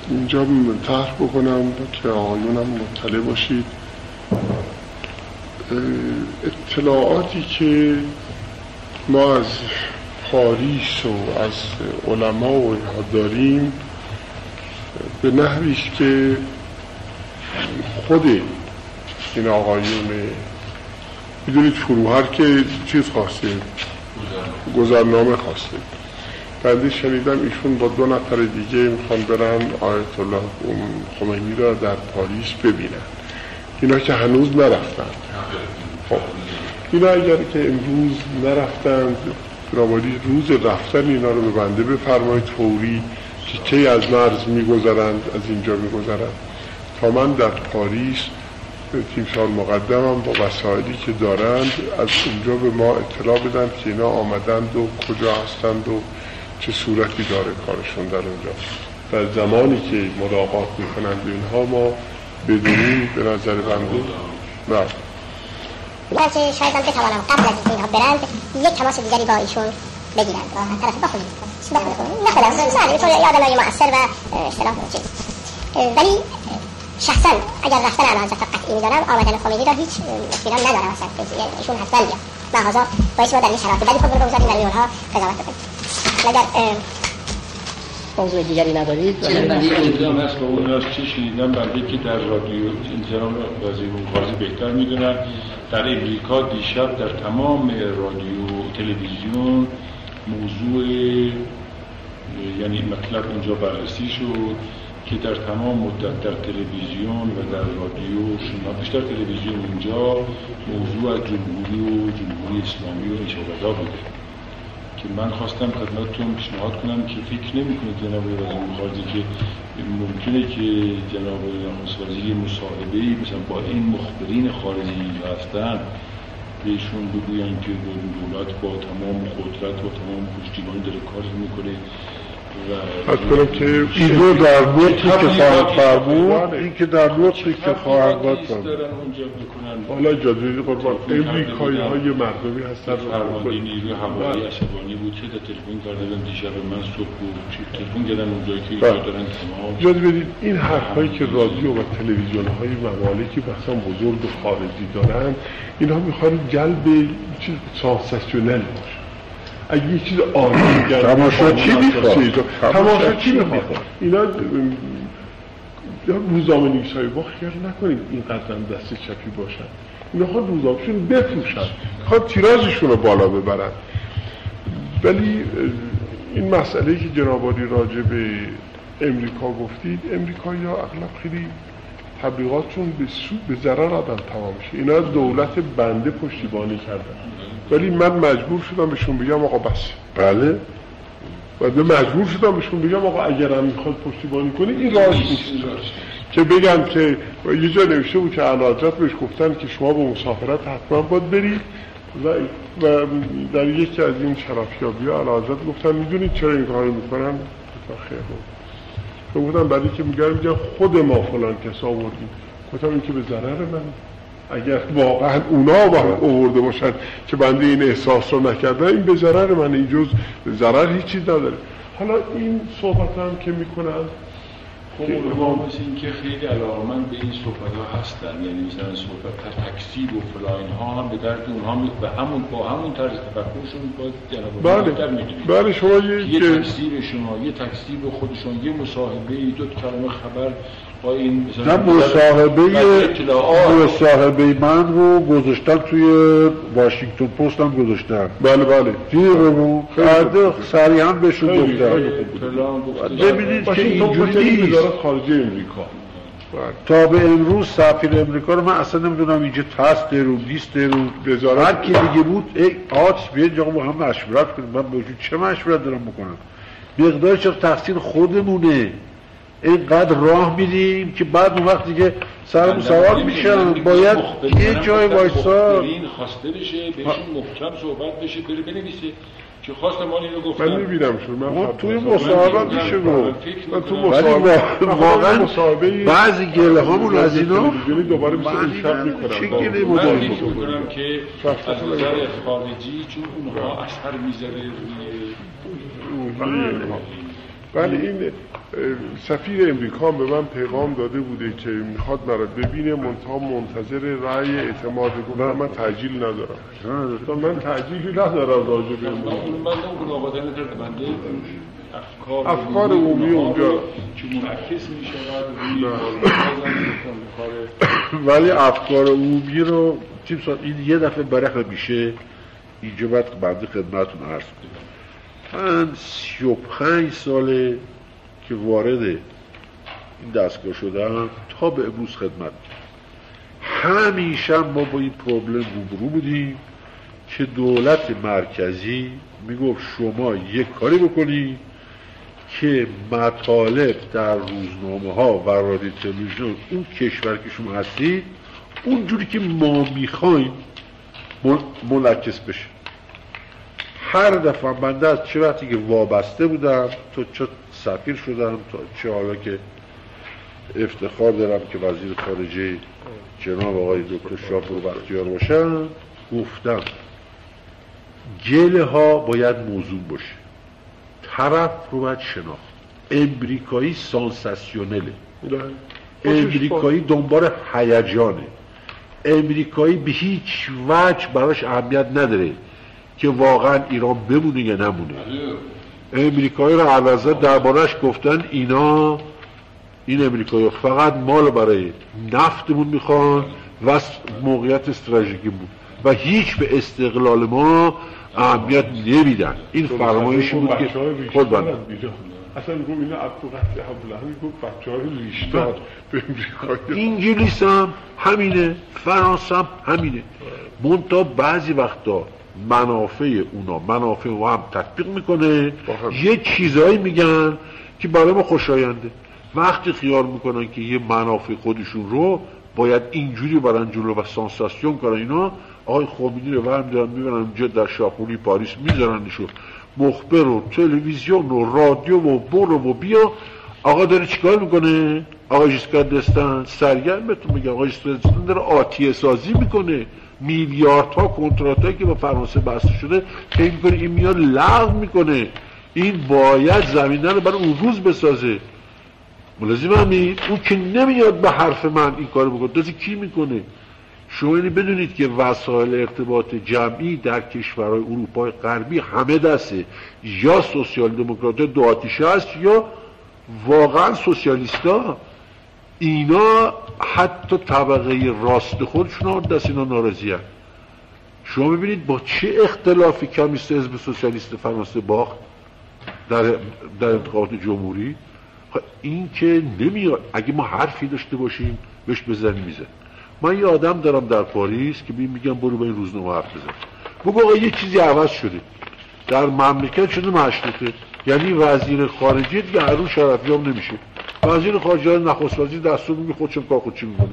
اینجا طرح بکنم که آقایونم مطلع باشید. اطلاعاتی که ما از پاریس و از علما و داریم به نحویش که خود این آقایون میدونید فروهر که چیز خواسته، گذرنامه خواسته، بنده شنیدم ایشون با 2 نفر دیگه میخوان برن آیت الله خمینی را در پاریس ببینن، اینا که هنوز نرفتن. خب اینا اگر که امروز نرفتن بنابراین روز رفتن اینا رو به بنده بفرمایید فوری که کی از مرز میگذرند، از اینجا میگذرند، تا من در پاریس تیمسار مقدمم با وسایلی که دارند از اونجا به ما اطلاع بدن که اینا آمدند و کجا هستند و چه صورتی داره کارشون در اونجا. در زمانی که ملاقات میکنند اینها ما بدونیم به نظر بنده نه باشه، شاید هم بتوانم قبل از اینها برند یک تماس دیگری با ایشون بگیرند و طرف بخونید نخدم سهل اینطور یادنای مؤثر و اشتراف چیز، ولی شخصا اگر رفتن علازت قطعی میدانم، آمدن خمینی را هیچ اطمینان ندارم اصلا، ایشون حتما بیا مغازا باید ما در این شرایط بدی خود رو بگذاریم در میونها قضاوت بکنیم. اگر موضوع دیگری ندارید اونجا هست و اون از چی شنیدم برده که در رادیو اینجا وزیر قاضی بهتر میدونن، در امریکا دیشب در تمام رادیو تلویزیون موضوع یعنی مطلب اونجا بررسی شد که در تمام مدت در تلویزیون و در رادیو شما بیشتر تلویزیون اونجا موضوع جمهوری اسلامی و اشاره‌ها بوده که من خواستم خدمتتون پیشنهاد کنم که فکر نمی‌کنید جناب وزیر خارجه که ممکنه که جناب وزیر مصاحبه‌ای مثلا با این مخبرین خارجی هستن بهشون بگوین که دولت با تمام قدرت و تمام پشتیبانی داره کار می‌کنه از کنم که اینو در نقطی که خواهد فرمون این که در نقطی که خواهد فرمون حالا اجازه دیدی قربان امریکایی های مردمی هستن فرمانده نیروی هوایی عصبانی بود که در تلفن کردم دیشب من صبح بود تلفن کردم اونجایی که ایجا دارن تمام اجازه بدید این حرف هایی که رادیو و تلویزیون های ممالکی بخصا بزرگ و خارجی دارن اینها میخوان جلب چیز سانساسیونل باشه. اگه یه چیز آنی گرد تماشاچی میخواد اینا روزنامه نویسای ما خیال نکنید اینقدر هم دست چپی باشن اینا خواهد روزنامه‌شون بفروشن خواهد تیراژشون رو بالا ببرن. ولی این مسئله که جناب عالی راجع به امریکا گفتید امریکایی ها اغلب خیلی تبلیغاتشون به ضرر آدم تمام میشه. اینا از دولت بنده پشتیبانی کردن ولی من مجبور شدم بهشون بگم آقا بس بله و من مجبور شدم بهشون بگم آقا اگرم میخواد پشتیبانی کنی این راهش نیست که بگم که یه جا نوشته بود که اعلیحضرت بهش گفتن که شما به مسافرت حتما باید برید و در یکی از این شرفیابی‌ها اعلیحضرت گفتن میدونید چرا این کارو میکنن؟ خیر بود گفتم بعدی که میگم خود ما فلان کسا آوردیم گفتم این که به ضرر من اگر واقعا اونا با آورده باشن که بنده این احساس رو نکردن این به ضرر من این جز ضرر هیچ چیز نداره. حالا این صحبت هم که میکنن خب اونها مثل این که خیلی علاقمند به این صحبت ها هستن یعنی مثلا صحبت تکسیب و فلاین ها هم به درد اونها به همون با همون طرز تفکرشون باید جناب میگیرید. بله شما یه تکسیب شما یه تکسیب خودشون یه مصاحبه دو کلمه خبر با این مثلا مصاحبه من رو گذاشتن توی واشنگتن پست هم گذاشتن. بله بله دیرمون خرده سریعا بهشون گفتن ببینید که اینجوری نیست خارج امریکا تا به امروز سفیر امریکا رو من اصلا نمیدونم اینجا هست درو نیست درو وزارت هر کی دیگه بود ای آتش بیاد آقا با هم مشورت کنیم. من بهشون چه مشورت دارم بکنم؟ مقدارش تقصیر خودمونه اینقدر راه میدیم که بعد اون وقت دیگه سرم سوال میشن باید یه جای وایسا این خواسته بشه بهشون محکم صحبت بشه بره بنویسه که خواست ما اینو گفتم من میبینم شون من توی مصاحبه میشه من تو مصاحبه واقعا مصاحبه بعضی گله هامون از اینا دوباره میشه شب میکنم چه گله مدل میکنم که از نظر خارجی چون اونها اثر میذاره بله. این سفیر امریکا به من پیغام داده بوده که میخواد مرا ببینه منتها منتظر رأی اعتماد گفتم من تعجیل ندارم من تعجیلی ندارم راجع به من افکار عمومی اونجا که منعکس میشود ولی افکار عمومی رو این یه دفعه برخ میشه اینجا بعد بنده خدمتتون عرض کنم. من 35 ساله که وارد این دستگاه شدم تا به امروز خدمت همیشه ما با این پروبلم روبرو بودیم که دولت مرکزی میگفت شما یک کاری بکنی که مطالب در روزنامه ها و رادیو تلویزیون اون کشور که شما هستید اونجوری که ما میخوایم منعکس بشه. هر دفعه بنده از چه وقتی که وابسته بودم تو چه سفیر شدم تا چه حالا که افتخار دارم که وزیر خارجه جناب آقای دکتر شاپور بختیار باشم گفتم گله ها باید موضوع باشه طرف رو باید شناخت. امریکایی سانساسیونله امریکایی دنبال هیجانه امریکایی به هیچ وجه براش اهمیت نداره که واقعا ایران بمونه یا نمونه. امریکایی رو عوضا دربارش گفتن اینا این امریکایی فقط مال برای نفتمون میخوان و موقعیت استراتژیکی بود و هیچ به استقلال ما اهمیت نمیدن. این فرمایشی بود که خود بنده اصلا میگم اینا عبدالقدر عبدالهمی گفت بچه های ریشتار به امریکایی انگلیس هم همینه فرانس هم همینه منتها بعضی وقتا منافع اونا منافع و هم تطبیق میکنه یه چیزایی میگن که برای ما خوشاینده. وقتی خیال میکنن که یه منافع خودشون رو باید اینجوری برن جلو و سانساسیون کنن اینا آقای خمینی رو برمی‌دارن میبرن اینجا در شاپوری پاریس میذارنشو، مخبر و تلویزیون و رادیو و برو و بیا. آقا داره چیکار میکنه؟ آقای ژیسکار دستان سرگرمتون میگه، آقای ژیسکار دستان داره آتیه سازی میکنه، میلیاردها کنتراتایی که با فرانسه بسته شده فکر میکنه این میاد لغو میکنه، این باید زمینه رو برای اون روز بسازه. ملزم همین اون که نمیاد به حرف من این کارو بکنه، دازی کی میکنه؟ شما اینو بدونید که وسایل ارتباط جمعی در کشورهای اروپای غربی همه دسته، یا سوسیال دموکرات‌ها دو آتیشه است یا واقعا سوسیالیستا. اینا حتی طبقه راست خودشون هم دست اینا ناراضی هست. شما ببینید با چه اختلافی کمیست حزب سوسیالیست فرانسه باخت در انتخابات جمهوری. این که نمیاد اگه ما حرفی داشته باشیم بهش بزنیم میزه. من یه آدم دارم در پاریس که میگم برو با این روزنامه حرف بزن، بگو آقا یه چیزی عوض شده در مملکت، شده مشروطه، یعنی وزیر خارجه دیگه هر روز شرفیام نمیشه، وزیر خارجه نخست وزیر دستور میگه خودشم کار خودش میکنه.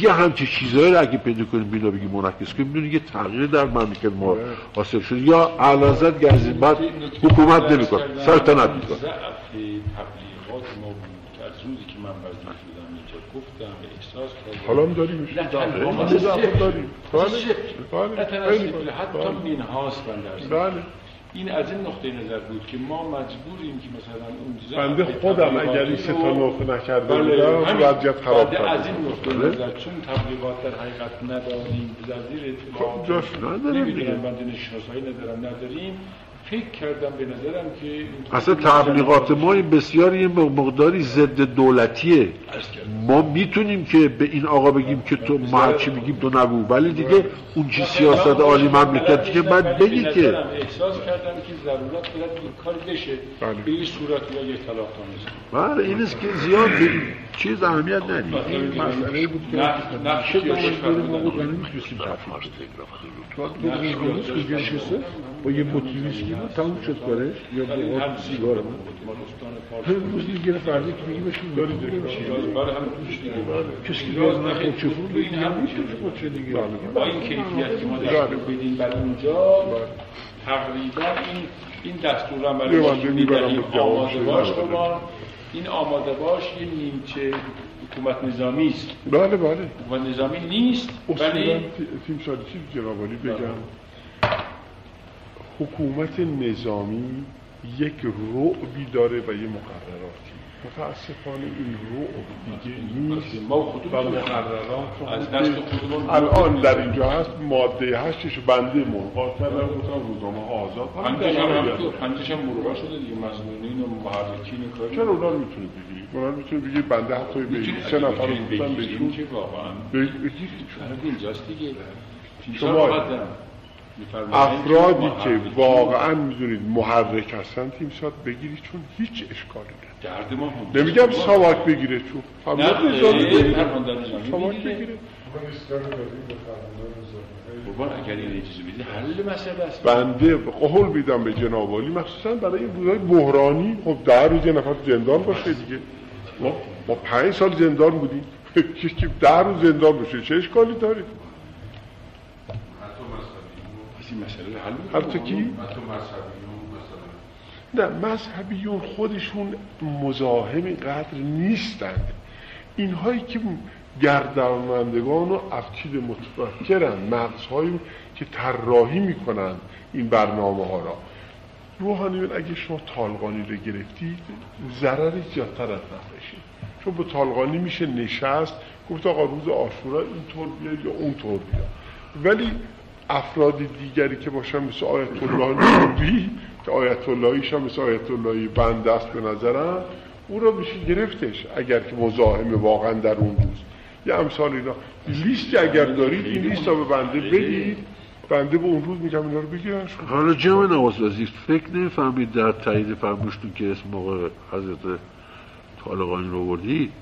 یه همچین چیزایی رو اگه پیدا کنیم بینا بگیم منعکس کنیم، میدونی یه تغییر در مملکت ما حاصل شد. یا علازت گزین بعد حکومت نمیکنه، سلطنت میکنه. حالا هم داریم داریم. این از این نقطه نظر بود که ما مجبوریم که مثلا اون چیزا، بنده خودم اگر این سه تا نقطه نکرده بودم وضعیت خراب بود. از این نقطه نظر چون تبلیغات در حقیقت نداریم، وزیر اطلاعات نداریم، بنده نشناسایی نداریم، فکر کردم به نظرم که اصلا تبلیغات ما بسیار یه مقداری ضد دولتیه. ما میتونیم که به این آقا بگیم که تو ما هرچی بگیم تو نگو، ولی دیگه اون چی سیاست عالی مملکت دیگه بعد بگی که احساس کردم که ضرورت باید این کار بشه به این صورت یا یک طلاق تامزه. بله این است که زیاد چیز اهمیت ندید. این مسئله بود که نقشه داشتیم ما بود نمی خواستیم تفاوت تلگراف با یه بطری تموم شد کارش یا به آن سیگار من همون روز گره فردی که میگی بشون داری داریم کسی که باز نخواه چفون بگیم همون چه دیگه با این کیفیت که ما داشتیم بدیم برای اونجا تقریبا این دستور هم برای مجموعی داریم. آماده باش کمان، این آماده باش یه نیمچه حکومت نظامی است. بله بله حکومت نظامی نیست. اصولا تیم سالیسی جنابالی بگم حکومت نظامی یک رعبی داره و یه مقرراتی، متاسفانه این رعب دیگه نیست و مقررات از دست خودمون الان در اینجا هست. ماده 8 بنده مرغاتر رو گفتم روزنامه آزاد پنجشم مرغا شده دیگه، مظنونین و محرکین کار. چرا اونا میتونه بگی؟ اونا میتونه بگی بنده حتی به چه نفر گفتم بهشون که واقعا اینجاست دیگه شما افرادی که واقعا میدونید محرک هستن تیمسات بگیری چون هیچ اشکالی نداره. نمیگم سواک بگیره چون سواک بگیره قربان اگر این چیزی بیدید حل مسئله است. بنده قول بیدم به جناب عالی مخصوصا برای این روزهای بحرانی. خب 10 روز یه نفر زندان باشه دیگه، ما 5 سال زندان بودیم، که 10 روز زندان باشه چه اشکالی داره؟ حتی کی؟ نه مذهبیون خودشون مزاحم قدر نیستند، اینهایی که گردانندگان و افکار متفکرند، مغزهایی که طراحی میکنند این برنامه ها را. روحانیون اگه شما طالقانی رو گرفتید ضرری زیادتر از نفعشید، چون با طالقانی میشه نشست گفت آقا روز عاشورا اینطور بیاد یا اونطور بیاد، ولی افراد دیگری که باشن مثل آیت الله نوری که آیت اللهیش هم مثل آیت اللهی بنده است به نظرم، او را میشه گرفتش اگر که مزاحم واقعا در اون روز یه امثال اینا. لیستی اگر دارید این لیست را به بنده بدید، بنده به اون روز میگم اینا رو بگیرن. حالا جمع نواز وزیر فکر نمیفهمید در تایید فرموشتون که اسم آقای حضرت طالقانی رو بردید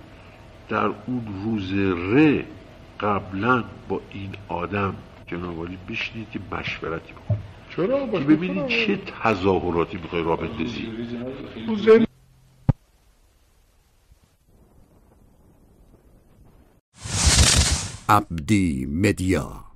در اون روز ره قبلا با این آدم جنابالی بشینید که مشورتی بکنید که ببینید چه تظاهراتی میخوای را بندازی. عبدی مدیا